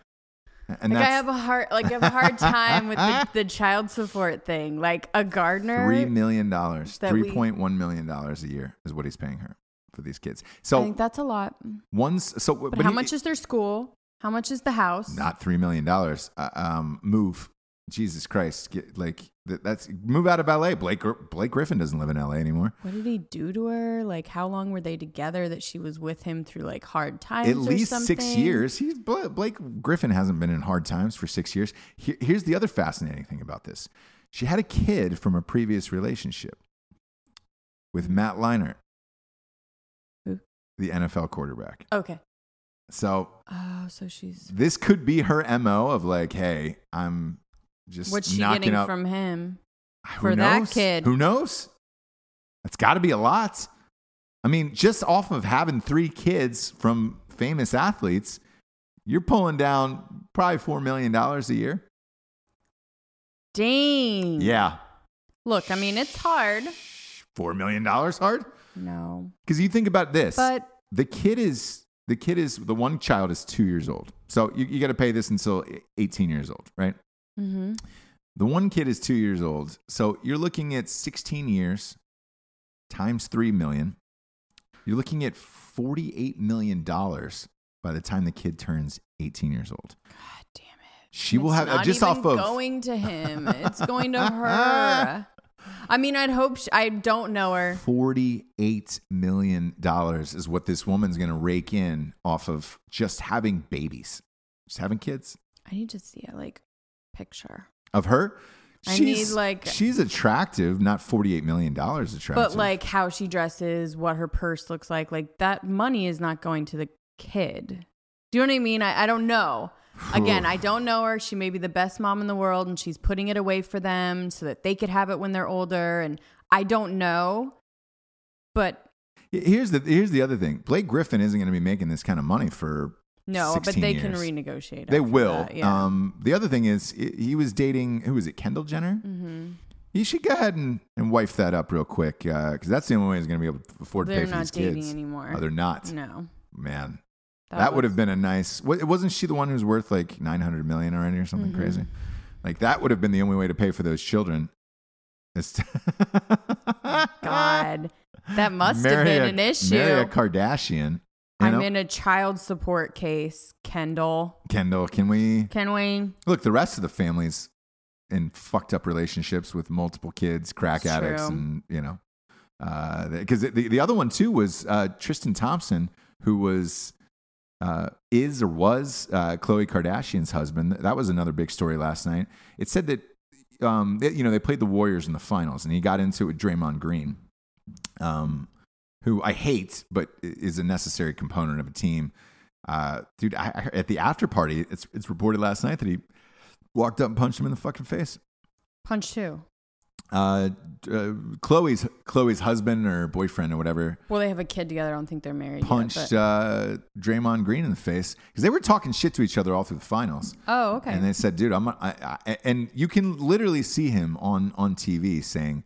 And like I have a hard time with the child support thing. Like a gardener, $3 million, $3.1 million a year is what he's paying her for these kids. So I think that's a lot. But how much is their school? How much is the house? Not $3 million. Move. Jesus Christ! Move out of LA. Blake Griffin doesn't live in LA anymore. What did he do to her? Like, how long were they together that she was with him through like hard times? At least something? 6 years. Blake Griffin hasn't been in hard times for 6 years. Here's the other fascinating thing about this: she had a kid from a previous relationship with Matt Leinart, the NFL quarterback. Okay. So she's. This could be her MO of like, hey, I'm. Just what's she getting up from him for that kid? Who knows? That's got to be a lot. I mean, just off of having 3 kids from famous athletes, you're pulling down probably $4 million a year. Dang. Yeah. Look, I mean, it's hard. $4 million hard? No. Because you think about this. But the one child is 2 years old. So you got to pay this until 18 years old, right? Mm-hmm. The one kid is 2 years old. So you're looking at 16 years times 3 million. You're looking at $48 million by the time the kid turns 18 years old. God damn it. She will have just off of going to him. It's going to her. I mean, I'd hope I don't know her. $48 million is what this woman's going to rake in off of just having babies, just having kids. I need to see it picture of her. She's attractive, not $48 million attractive, but like how she dresses, what her purse looks like that money is not going to the kid. Do you know what I mean? I don't know. Again, I don't know her. She may be the best mom in the world and she's putting it away for them so that they could have it when they're older. And I don't know, but here's the other thing. Blake Griffin isn't going to be making this kind of money for no, but they years. Can renegotiate. They will. That, yeah. The other thing is he was dating, who was it? Kendall Jenner? Mm-hmm. You should go ahead and wife that up real quick because that's the only way he's going to be able to afford to pay for these kids. They're not dating anymore. Oh, they're not. No. Man, that would have been a nice, wasn't she the one who's worth like $900 million already or something mm-hmm. crazy? Like that would have been the only way to pay for those children. God, that must have been an issue. Andrea Kardashian. I'm in a child support case, Kendall. Kendall, can we? Look, the rest of the family's in fucked up relationships with multiple kids, crack addicts, and, you know. Because the other one, too, was Tristan Thompson, who was... was Khloe Kardashian's husband. That was another big story last night. It said that, they played the Warriors in the finals and he got into it with Draymond Green, who I hate, but is a necessary component of a team. Dude, at the after party, it's reported last night that he walked up and punched him in the fucking face. Punched who? Khloe's husband or boyfriend or whatever. Well, they have a kid together. I don't think they're married. Punched Draymond Green in the face because they were talking shit to each other all through the finals. Oh, okay. And they said, "Dude, and you can literally see him on TV saying,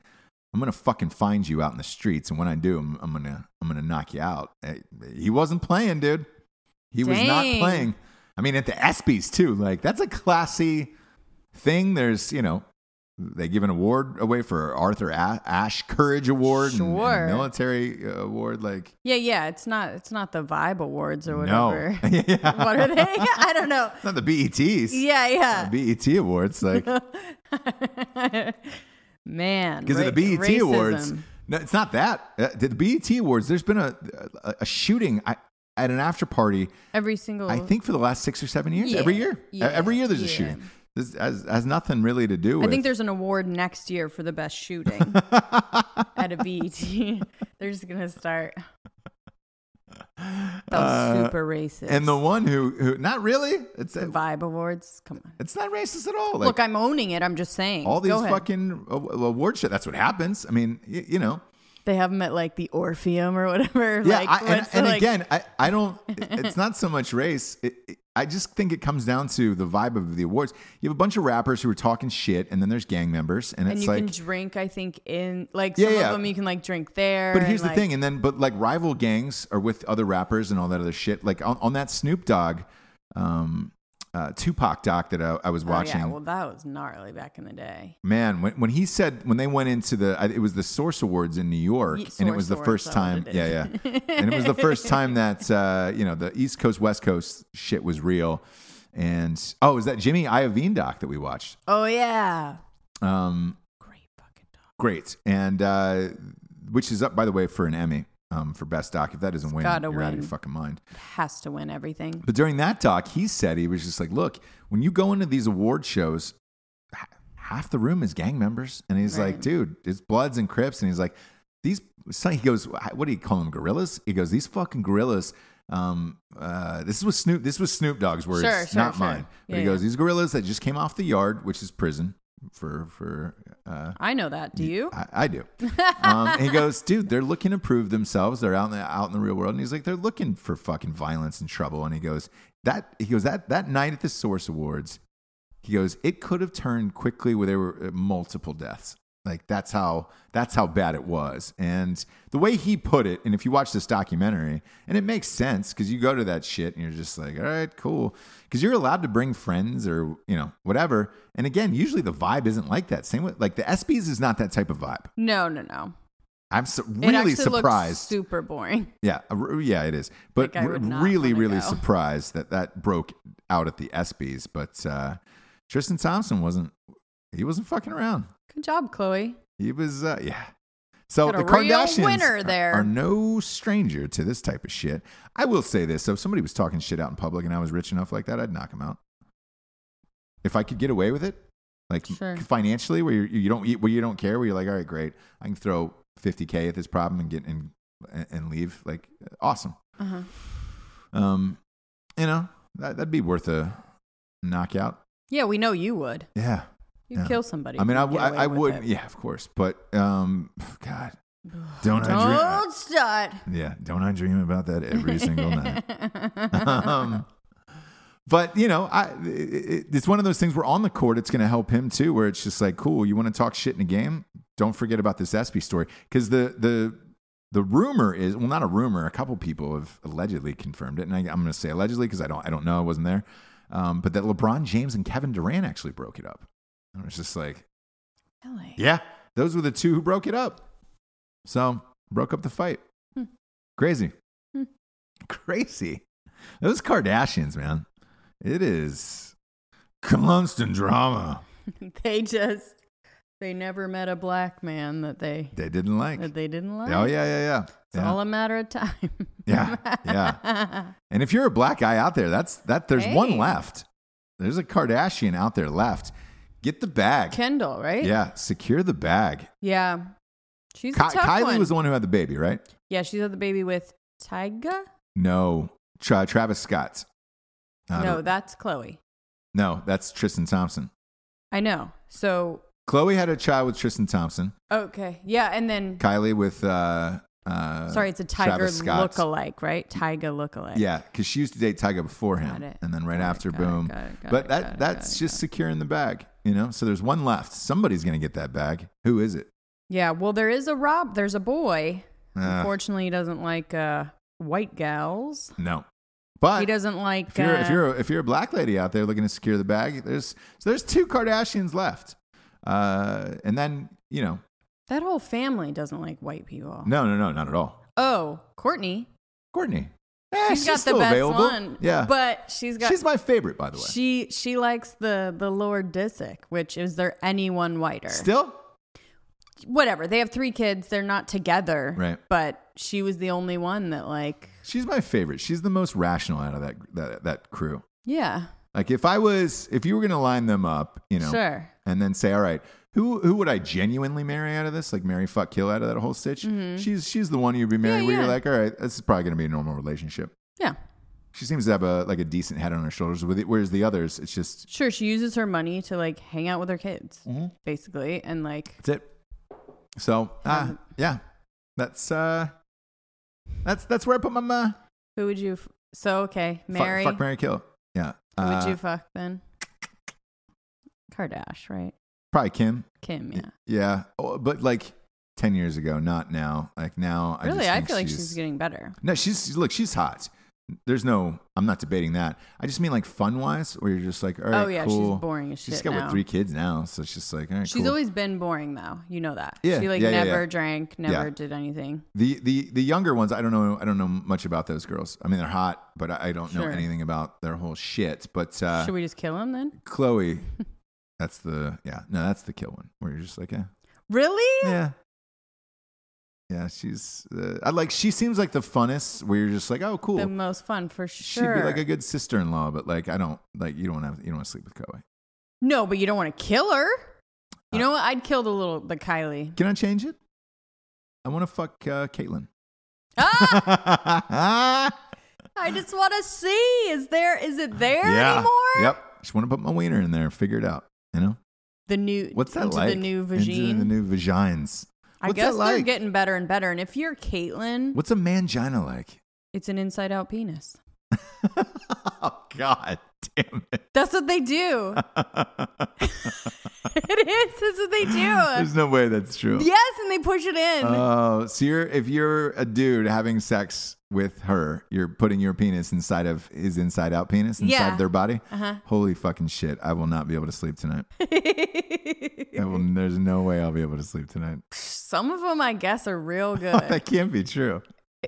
"I'm gonna fucking find you out in the streets, and when I do, I'm gonna knock you out." He wasn't playing, dude. He was not playing. I mean, at the ESPYs too. Like that's a classy thing. There's They give an award away for Arthur Ashe Courage Award, and a military award. Like, yeah, it's not the Vibe Awards or whatever. No. Yeah. What are they? I don't know. It's not the BETs. Yeah, it's the BET Awards, like man, because of the BET racism. Awards, no, it's not that. The BET Awards. There's been a shooting at an after party every single. I think for the last 6 or 7 years, every year there's a shooting. This has nothing really to do with... I think there's an award next year for the best shooting at a BET. They're just going to start. That was super racist. And the one who not really. It's the Vibe Awards. Come on. It's not racist at all. Like, look, I'm owning it. I'm just saying. All these fucking award shit. That's what happens. I mean, you know. They have them at like the Orpheum or whatever. Yeah, again, I don't... It's not so much race... I just think it comes down to the vibe of the awards. You have a bunch of rappers who are talking shit, and then there's gang members, and it's like you can drink. I think in like some of them you can like drink there. But here's the thing, but like rival gangs are with other rappers and all that other shit. Like on that Snoop Dogg, Tupac doc that I was watching. Oh, yeah, well that was gnarly back in the day. Man, when he said when they went into it was the Source Awards in New York, and it was the first time. Yeah, and it was the first time that the East Coast West Coast shit was real. And is that Jimmy Iovine doc that we watched? Oh yeah. Great fucking doc. Great, and which is up by the way for an Emmy. For best doc. If that doesn't win, you're out of your fucking mind. It has to win everything. But during that doc, he said, he was just like, look, when you go into these award shows, half the room is gang members. And he's like, dude, it's Bloods and Crips. And he's like, he goes, what do you call them? Gorillas? He goes, these fucking gorillas. This was Snoop Dogg's words, not mine. But he goes, these gorillas that just came off the yard, which is prison. For I know that. Do you? I do. And he goes, dude, they're looking to prove themselves. They're out in the real world, and he's like, they're looking for fucking violence and trouble. And he goes that night at the Source Awards, he goes, it could have turned quickly where there were multiple deaths. Like that's how bad it was. And the way he put it, and if you watch this documentary, and it makes sense because you go to that shit and you're just like, all right, cool. Because you're allowed to bring friends or, whatever. And again, usually the vibe isn't like that. Same with like the ESPYs is not that type of vibe. No. I'm really surprised. Looks super boring. Yeah, it is. But like really surprised that broke out at the ESPYs. But Tristan Thompson wasn't fucking around. Good job, Khloe. He was, yeah. So the Kardashians are no stranger to this type of shit. I will say this. So if somebody was talking shit out in public and I was rich enough like that, I'd knock him out. If I could get away with it, like financially, where you don't care, where you're like, all right, great. I can throw $50,000 at this problem and get in and leave. Like, awesome. Uh-huh. That'd be worth a knockout. Yeah, we know you would. Yeah. You kill somebody. I mean, I would. Yeah, of course. But, God, don't I start. Yeah, don't I dream about that every single night? But, it's one of those things where on the court, it's going to help him too, where it's just like, cool, you want to talk shit in a game? Don't forget about this ESPY story. Because the rumor is, well, not a rumor, a couple people have allegedly confirmed it. And I'm going to say allegedly because I don't know. I wasn't there. But that LeBron James and Kevin Durant actually broke it up. I was just like, really? Yeah, those were the two who broke it up. So broke up the fight. Crazy. Crazy. Those Kardashians, man. It is constant drama. They never met a black man that they didn't like. That they didn't like. Oh, yeah. It's all a matter of time. Yeah. And if you're a black guy out there, there's one left. There's a Kardashian out there left. Get the bag. Kendall, right? Yeah. Secure the bag. Yeah. She's a tough Kylie one. Was the one who had the baby, right? Yeah. She had the baby with Tyga? No. Travis Scott's. No, that's Khloe. No, that's Tristan Thompson. I know. So Khloe had a child with Tristan Thompson. Okay. Yeah. And then Kylie with sorry, it's a Tyga look-alike, right? Tyga look-alike. Yeah, because she used to date Tyga before him. Got it. And then after, boom. But that's just securing the bag, you know? So there's one left. Somebody's going to get that bag. Who is it? Yeah, well, there's a boy. Unfortunately, he doesn't like white gals. No. But he doesn't like... If you're a black lady out there looking to secure the bag, there's two Kardashians left. And then, you know... That whole family doesn't like white people. No, not at all. Oh, Courtney. She's got the best available. One. Yeah. But she's my favorite, by the way. She likes the Lord Disick, which is there anyone whiter? Still? Whatever. They have 3 kids. They're not together. Right. But she was the only one that like... She's my favorite. She's the most rational out of that crew. Yeah. Like if you were going to line them up, you know. Sure. And then say, all right... Who would I genuinely marry out of this? Like marry, fuck, kill out of that whole stitch? Mm-hmm. She's the one you'd be married where you're like, all right, this is probably going to be a normal relationship. Yeah. She seems to have a decent head on her shoulders. With it, whereas the others, it's just... Sure, she uses her money to like hang out with her kids, basically. And like... That's it. So, yeah. That's where I put my... Who would you... marry... Fuck, marry, kill. Yeah. Who would you fuck then? Kardashian, right? Probably Kim, yeah. Yeah, but like 10 years ago, not now. Like now, really, I feel like she's getting better. No, she's hot. There's no, I'm not debating that. I just mean like fun wise, where you're just like, all right, oh yeah, cool. She's boring as shit. She's got with 3 kids now, so it's just like, all right. She's always been boring though, you know that. Yeah, she never drank, never did anything. The younger ones, I don't know much about those girls. I mean, they're hot, but I don't know anything about their whole shit. But should we just kill them then? Khloe. That's the kill one where you're just like, yeah. Really? Yeah. Yeah, she's, she seems like the funnest where you're just like, oh, cool. The most fun for sure. She'd be like a good sister-in-law, but like, I don't, like, you don't want to sleep with Khloe. No, but you don't want to kill her. You know what? I'd kill the Kylie. Can I change it? I want to fuck Caitlyn. Ah! I just want to see. Is it there anymore? Yep. Just want to put my wiener in there, figure it out, you know? What's that like? The new vagine. Into the new vagines. I guess they're getting better and better. And if you're Caitlyn... What's a mangina like? It's an inside-out penis. Oh, God damn it. That's what they do. It is. That's what they do. There's no way that's true. Yes, and they push it in. Oh, so if you're a dude having sex with her, you're putting your penis inside of his inside-out penis inside their body? Uh-huh. Holy fucking shit. I will not be able to sleep tonight. There's no way I'll be able to sleep tonight. Some of them, I guess, are real good. That can't be true.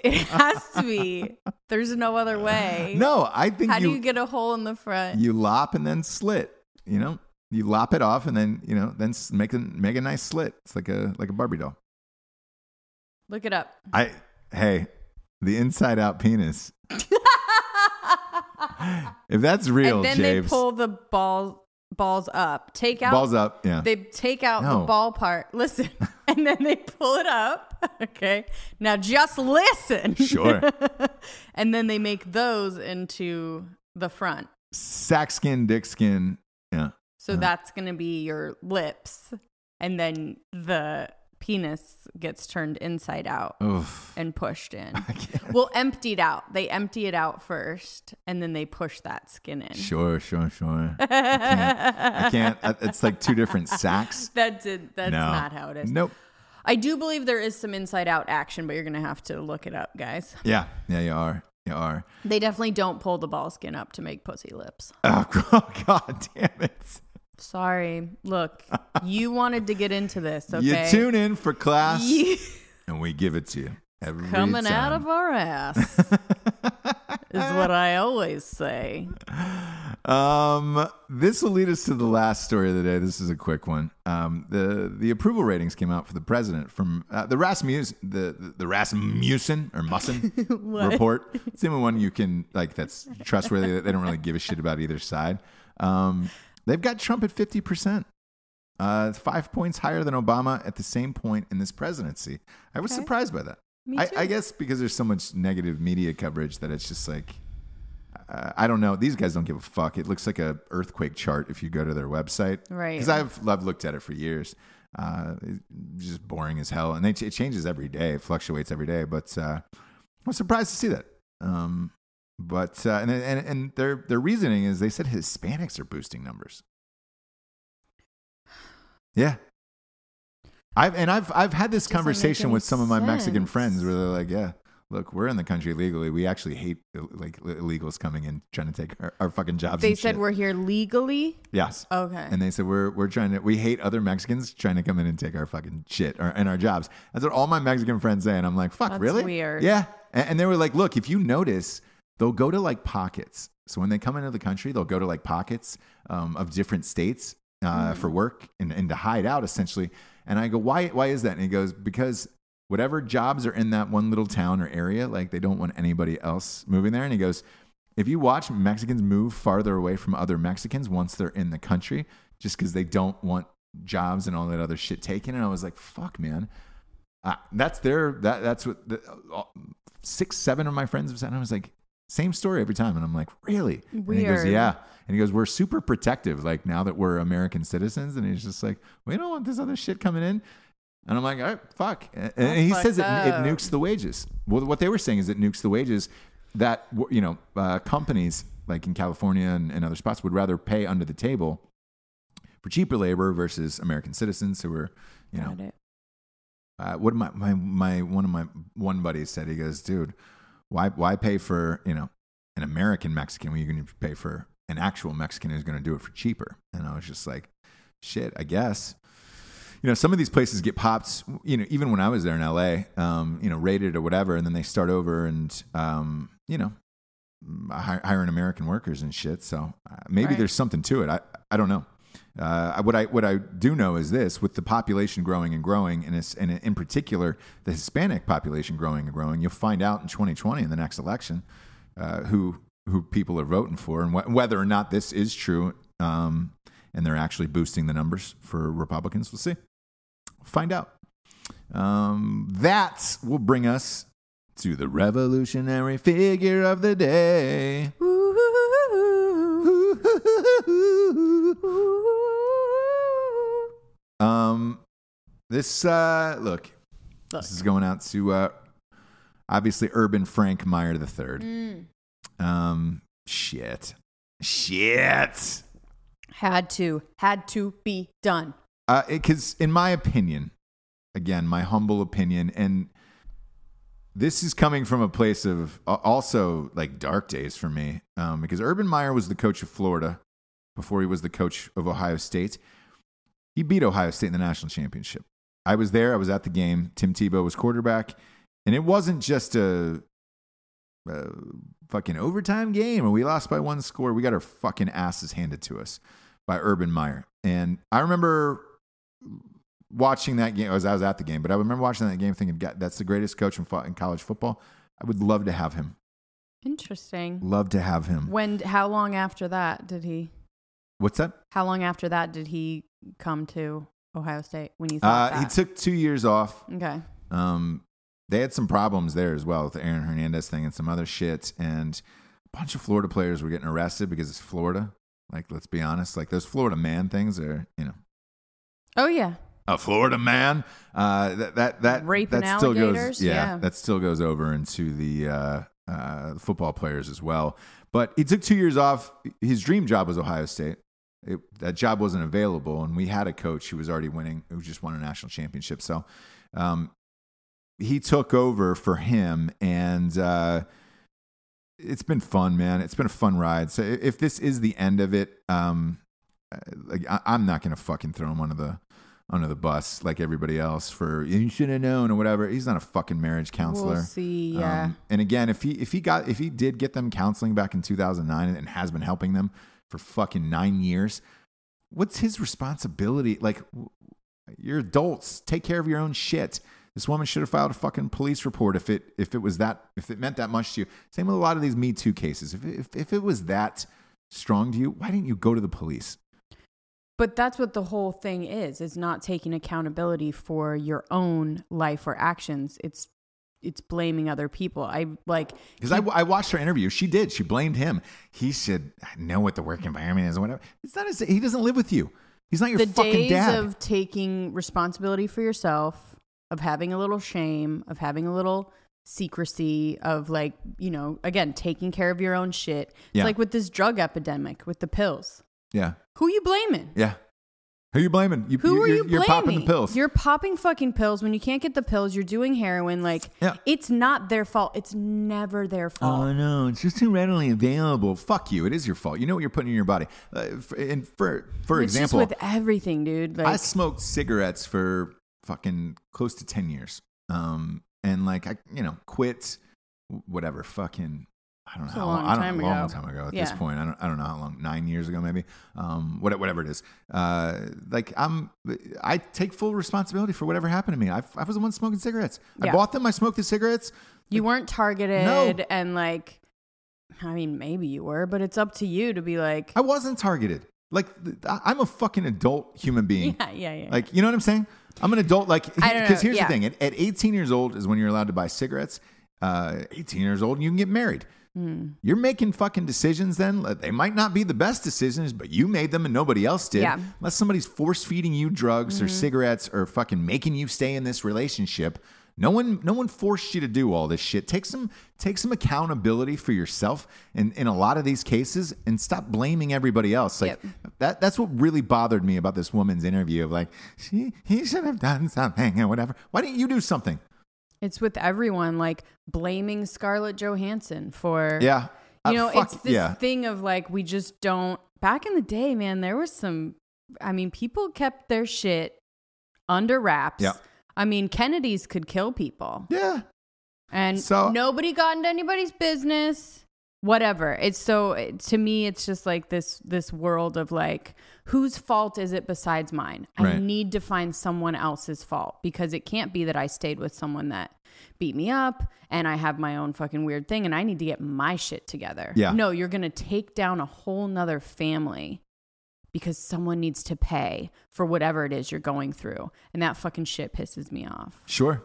It has to be. There's no other way. No, I think... How do you get a hole in the front? You lop and then slit, you know? You lop it off and then, you know, then make a nice slit. It's like a Barbie doll. Look it up. The inside out penis. If that's real, and then James, they pull the balls up. Take out balls up. Yeah. They take out the ball part. Listen, and then they pull it up. Okay. Now just listen. Sure. And then they make those into the front. Sack skin, dick skin. Yeah. So that's going to be your lips. And then the penis gets turned inside out. Oof. And pushed in. Well, emptied out. They empty it out first. And then they push that skin in. Sure. I can't. It's like 2 different sacks. That's not how it is. Nope. I do believe there is some inside out action, but you're going to have to look it up, guys. Yeah. Yeah, you are. They definitely don't pull the ball skin up to make pussy lips. Oh, God damn it. Sorry. Look, you wanted to get into this, okay? You tune in for class, and we give it to you every time. Coming out of our ass. is what I always say. This will lead us to the last story of the day. This is a quick one. The approval ratings came out for the president from the Rasmussen or Musson report. It's the only one you can like that's trustworthy. They don't really give a shit about either side. They've got Trump at 50%. 5 points higher than Obama at the same point in this presidency. I was surprised by that. I guess because there's so much negative media coverage that it's just like, I don't know. These guys don't give a fuck. It looks like an earthquake chart if you go to their website. Right. Because I've looked at it for years. It's just boring as hell. And it changes every day. It fluctuates every day. But I was surprised to see that. But and their reasoning is they said Hispanics are boosting numbers. Yeah. I've had this conversation with some of my Mexican friends where they're like, yeah, look, we're in the country legally. We actually hate like illegals coming in trying to take our fucking jobs. They said we're here legally? Yes. Okay. And they said we're trying to, we hate other Mexicans trying to come in and take our fucking shit and our jobs. That's what all my Mexican friends say. And I'm like, fuck, really? That's weird. Yeah. And they were like, look, if you notice, they'll go to like pockets. So when they come into the country, they'll go to like pockets of different states for work and to hide out essentially. And I go, why is that? And he goes, because whatever jobs are in that one little town or area, like they don't want anybody else moving there. And he goes, if you watch Mexicans move farther away from other Mexicans once they're in the country, just because they don't want jobs and all that other shit taken. And I was like, fuck, man, that's what 6, 7 of my friends have said. And I was like, same story every time. And I'm like, really? Weird. And he goes, yeah. And he goes, we're super protective. Like now that we're American citizens. And he's just like, we don't want this other shit coming in. And I'm like, all right, fuck. And he says it nukes the wages. Well, what they were saying is it nukes the wages that, you know, companies like in California and other spots would rather pay under the table for cheaper labor versus American citizens who were, you know, what one buddy said, he goes, dude, why pay for, you know, an American Mexican when you can pay for an actual Mexican who's going to do it for cheaper? And I was just like, shit, I guess. You know, some of these places get popped, you know, even when I was there in LA, you know, raided or whatever. And then they start over and, you know, hiring American workers and shit. So maybe there's something to it. I don't know. What I do know is this: with the population growing and growing, and in particular the Hispanic population growing and growing, you'll find out in 2020 in the next election who people are voting for and whether or not this is true. And they're actually boosting the numbers for Republicans. We'll see. Find out. That will bring us to the revolutionary figure of the day. This this is going out to obviously Urban Frank Meyer the Third. Shit. Had to be done. Because in my opinion, again, my humble opinion, and this is coming from a place of also like dark days for me, because Urban Meyer was the coach of Florida before he was the coach of Ohio State. He beat Ohio State in the national championship. I was there. I was at the game. Tim Tebow was quarterback. And it wasn't just a fucking overtime game where we lost by one score. We got our fucking asses handed to us by Urban Meyer. And I remember watching that game. I was at the game, but I remember watching that game thinking, God, that's the greatest coach in college football. I would love to have him. Interesting. Love to have him. How long after that did he... What's that? How long after that did he come to Ohio State when you thought that? He took 2 years off. Okay. They had some problems there as well with the Aaron Hernandez thing and some other shit. And a bunch of Florida players were getting arrested because it's Florida. Like, let's be honest. Like, those Florida man things are, you know. Oh, yeah. A Florida man. Raping alligators. That still goes over into the football players as well. But he took 2 years off. His dream job was Ohio State. That job wasn't available, and we had a coach who was already winning, who just won a national championship. So he took over for him, and it's been fun, man. It's been a fun ride. So if this is the end of it, I'm not going to fucking throw him under the under the bus like everybody else for you should have known or whatever. He's not a fucking marriage counselor. We'll see, yeah. And again, if he did get them counseling back in 2009 and has been helping them for fucking 9 years, what's his responsibility? Like, you're adults, take care of your own shit. This woman should have filed a fucking police report if it meant that much to you. Same with a lot of these Me Too cases. If it was that strong to you, why didn't you go to the police? But that's what the whole thing is not taking accountability for your own life or actions. It's blaming other people. I watched her interview. She blamed him. He should know what the work environment is or whatever. It's not his, he doesn't live with you. He's not your fucking dad. The days of taking responsibility for yourself, of having a little shame, of having a little secrecy, of like, you know, again, taking care of your own shit. Yeah. It's like with this drug epidemic, with the pills. Yeah. Who you blaming? Yeah. Who you blaming? You're popping the pills. You're popping fucking pills. When you can't get the pills, you're doing heroin. Like, yeah. It's not their fault. It's never their fault. Oh, no. It's just too readily available. Fuck you. It is your fault. You know what you're putting in your body. For example. Just with everything, dude. Like, I smoked cigarettes for fucking close to 10 years. And like, I quit whatever fucking... I don't know how long. A long time ago. At this point, I don't know how long. 9 years ago, maybe. Whatever it is. I take full responsibility for whatever happened to me. I was the one smoking cigarettes. Yeah. I bought them. I smoked the cigarettes. You weren't targeted, no. And like, I mean, maybe you were, but it's up to you to be like. I wasn't targeted. Like, I'm a fucking adult human being. Yeah. Like, you know what I'm saying? I'm an adult. Like, because here's the thing: at 18 years old is when you're allowed to buy cigarettes. 18 years old, and you can get married. You're making fucking decisions then. They might not be the best decisions, but you made them and nobody else did. Yeah. Unless somebody's force feeding you drugs or cigarettes or fucking making you stay in this relationship. No one forced you to do all this shit. Take some accountability for yourself in a lot of these cases and stop blaming everybody else. Like that's what really bothered me about this woman's interview of like, he should have done something or whatever. Why didn't you do something? It's with everyone, like blaming Scarlett Johansson for, thing of like, we just don't, back in the day, man, there was some, I mean, people kept their shit under wraps. Yeah. I mean, Kennedys could kill people. Yeah. And so, nobody got into anybody's business, whatever. It's so, to me, it's just like this world of like, whose fault is it besides mine? Right. I need to find someone else's fault because it can't be that I stayed with someone that beat me up and I have my own fucking weird thing and I need to get my shit together. Yeah. No, you're going to take down a whole nother family because someone needs to pay for whatever it is you're going through. And that fucking shit pisses me off. Sure.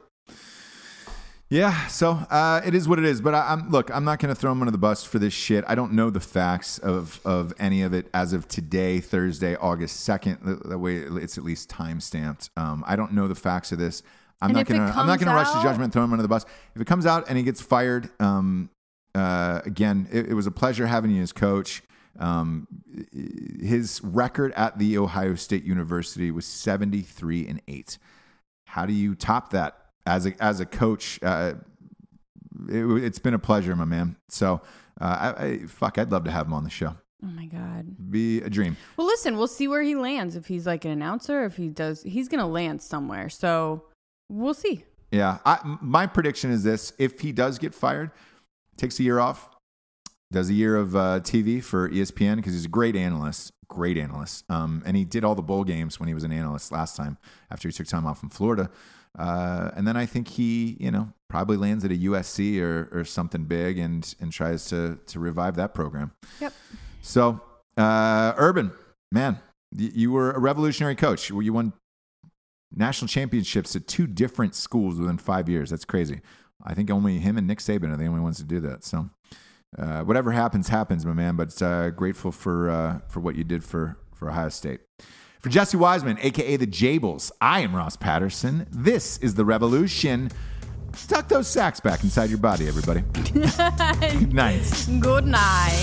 Yeah, so it is what it is. But I'm not going to throw him under the bus for this shit. I don't know the facts of any of it as of today, Thursday, August 2nd. That way, it's at least time stamped. I don't know the facts of this. I'm not going to rush to judgment and throw him under the bus. If it comes out and he gets fired, again, it was a pleasure having you as coach. His record at The Ohio State University was 73-8. How do you top that? As a coach, it's been a pleasure, my man. So, I'd love to have him on the show. Oh my God, be a dream. Well, listen, we'll see where he lands. If he's like an announcer, if he does, he's gonna land somewhere. So we'll see. Yeah, my prediction is this: if he does get fired, takes a year off, does a year of TV for ESPN because he's a great analyst. And he did all the bowl games when he was an analyst last time after he took time off from Florida. And then I think he, probably lands at a USC or something big and tries to revive that program. Yep. So, Urban, man, you were a revolutionary coach. You won national championships at two different schools within 5 years. That's crazy. I think only him and Nick Saban are the only ones to do that. So, whatever happens, my man, but, grateful for what you did for Ohio State. For Jesse Wiseman, a.k.a. The Jables, I am Ross Patterson. This is The Revolution. Tuck those sacks back inside your body, everybody. Good night. Good night.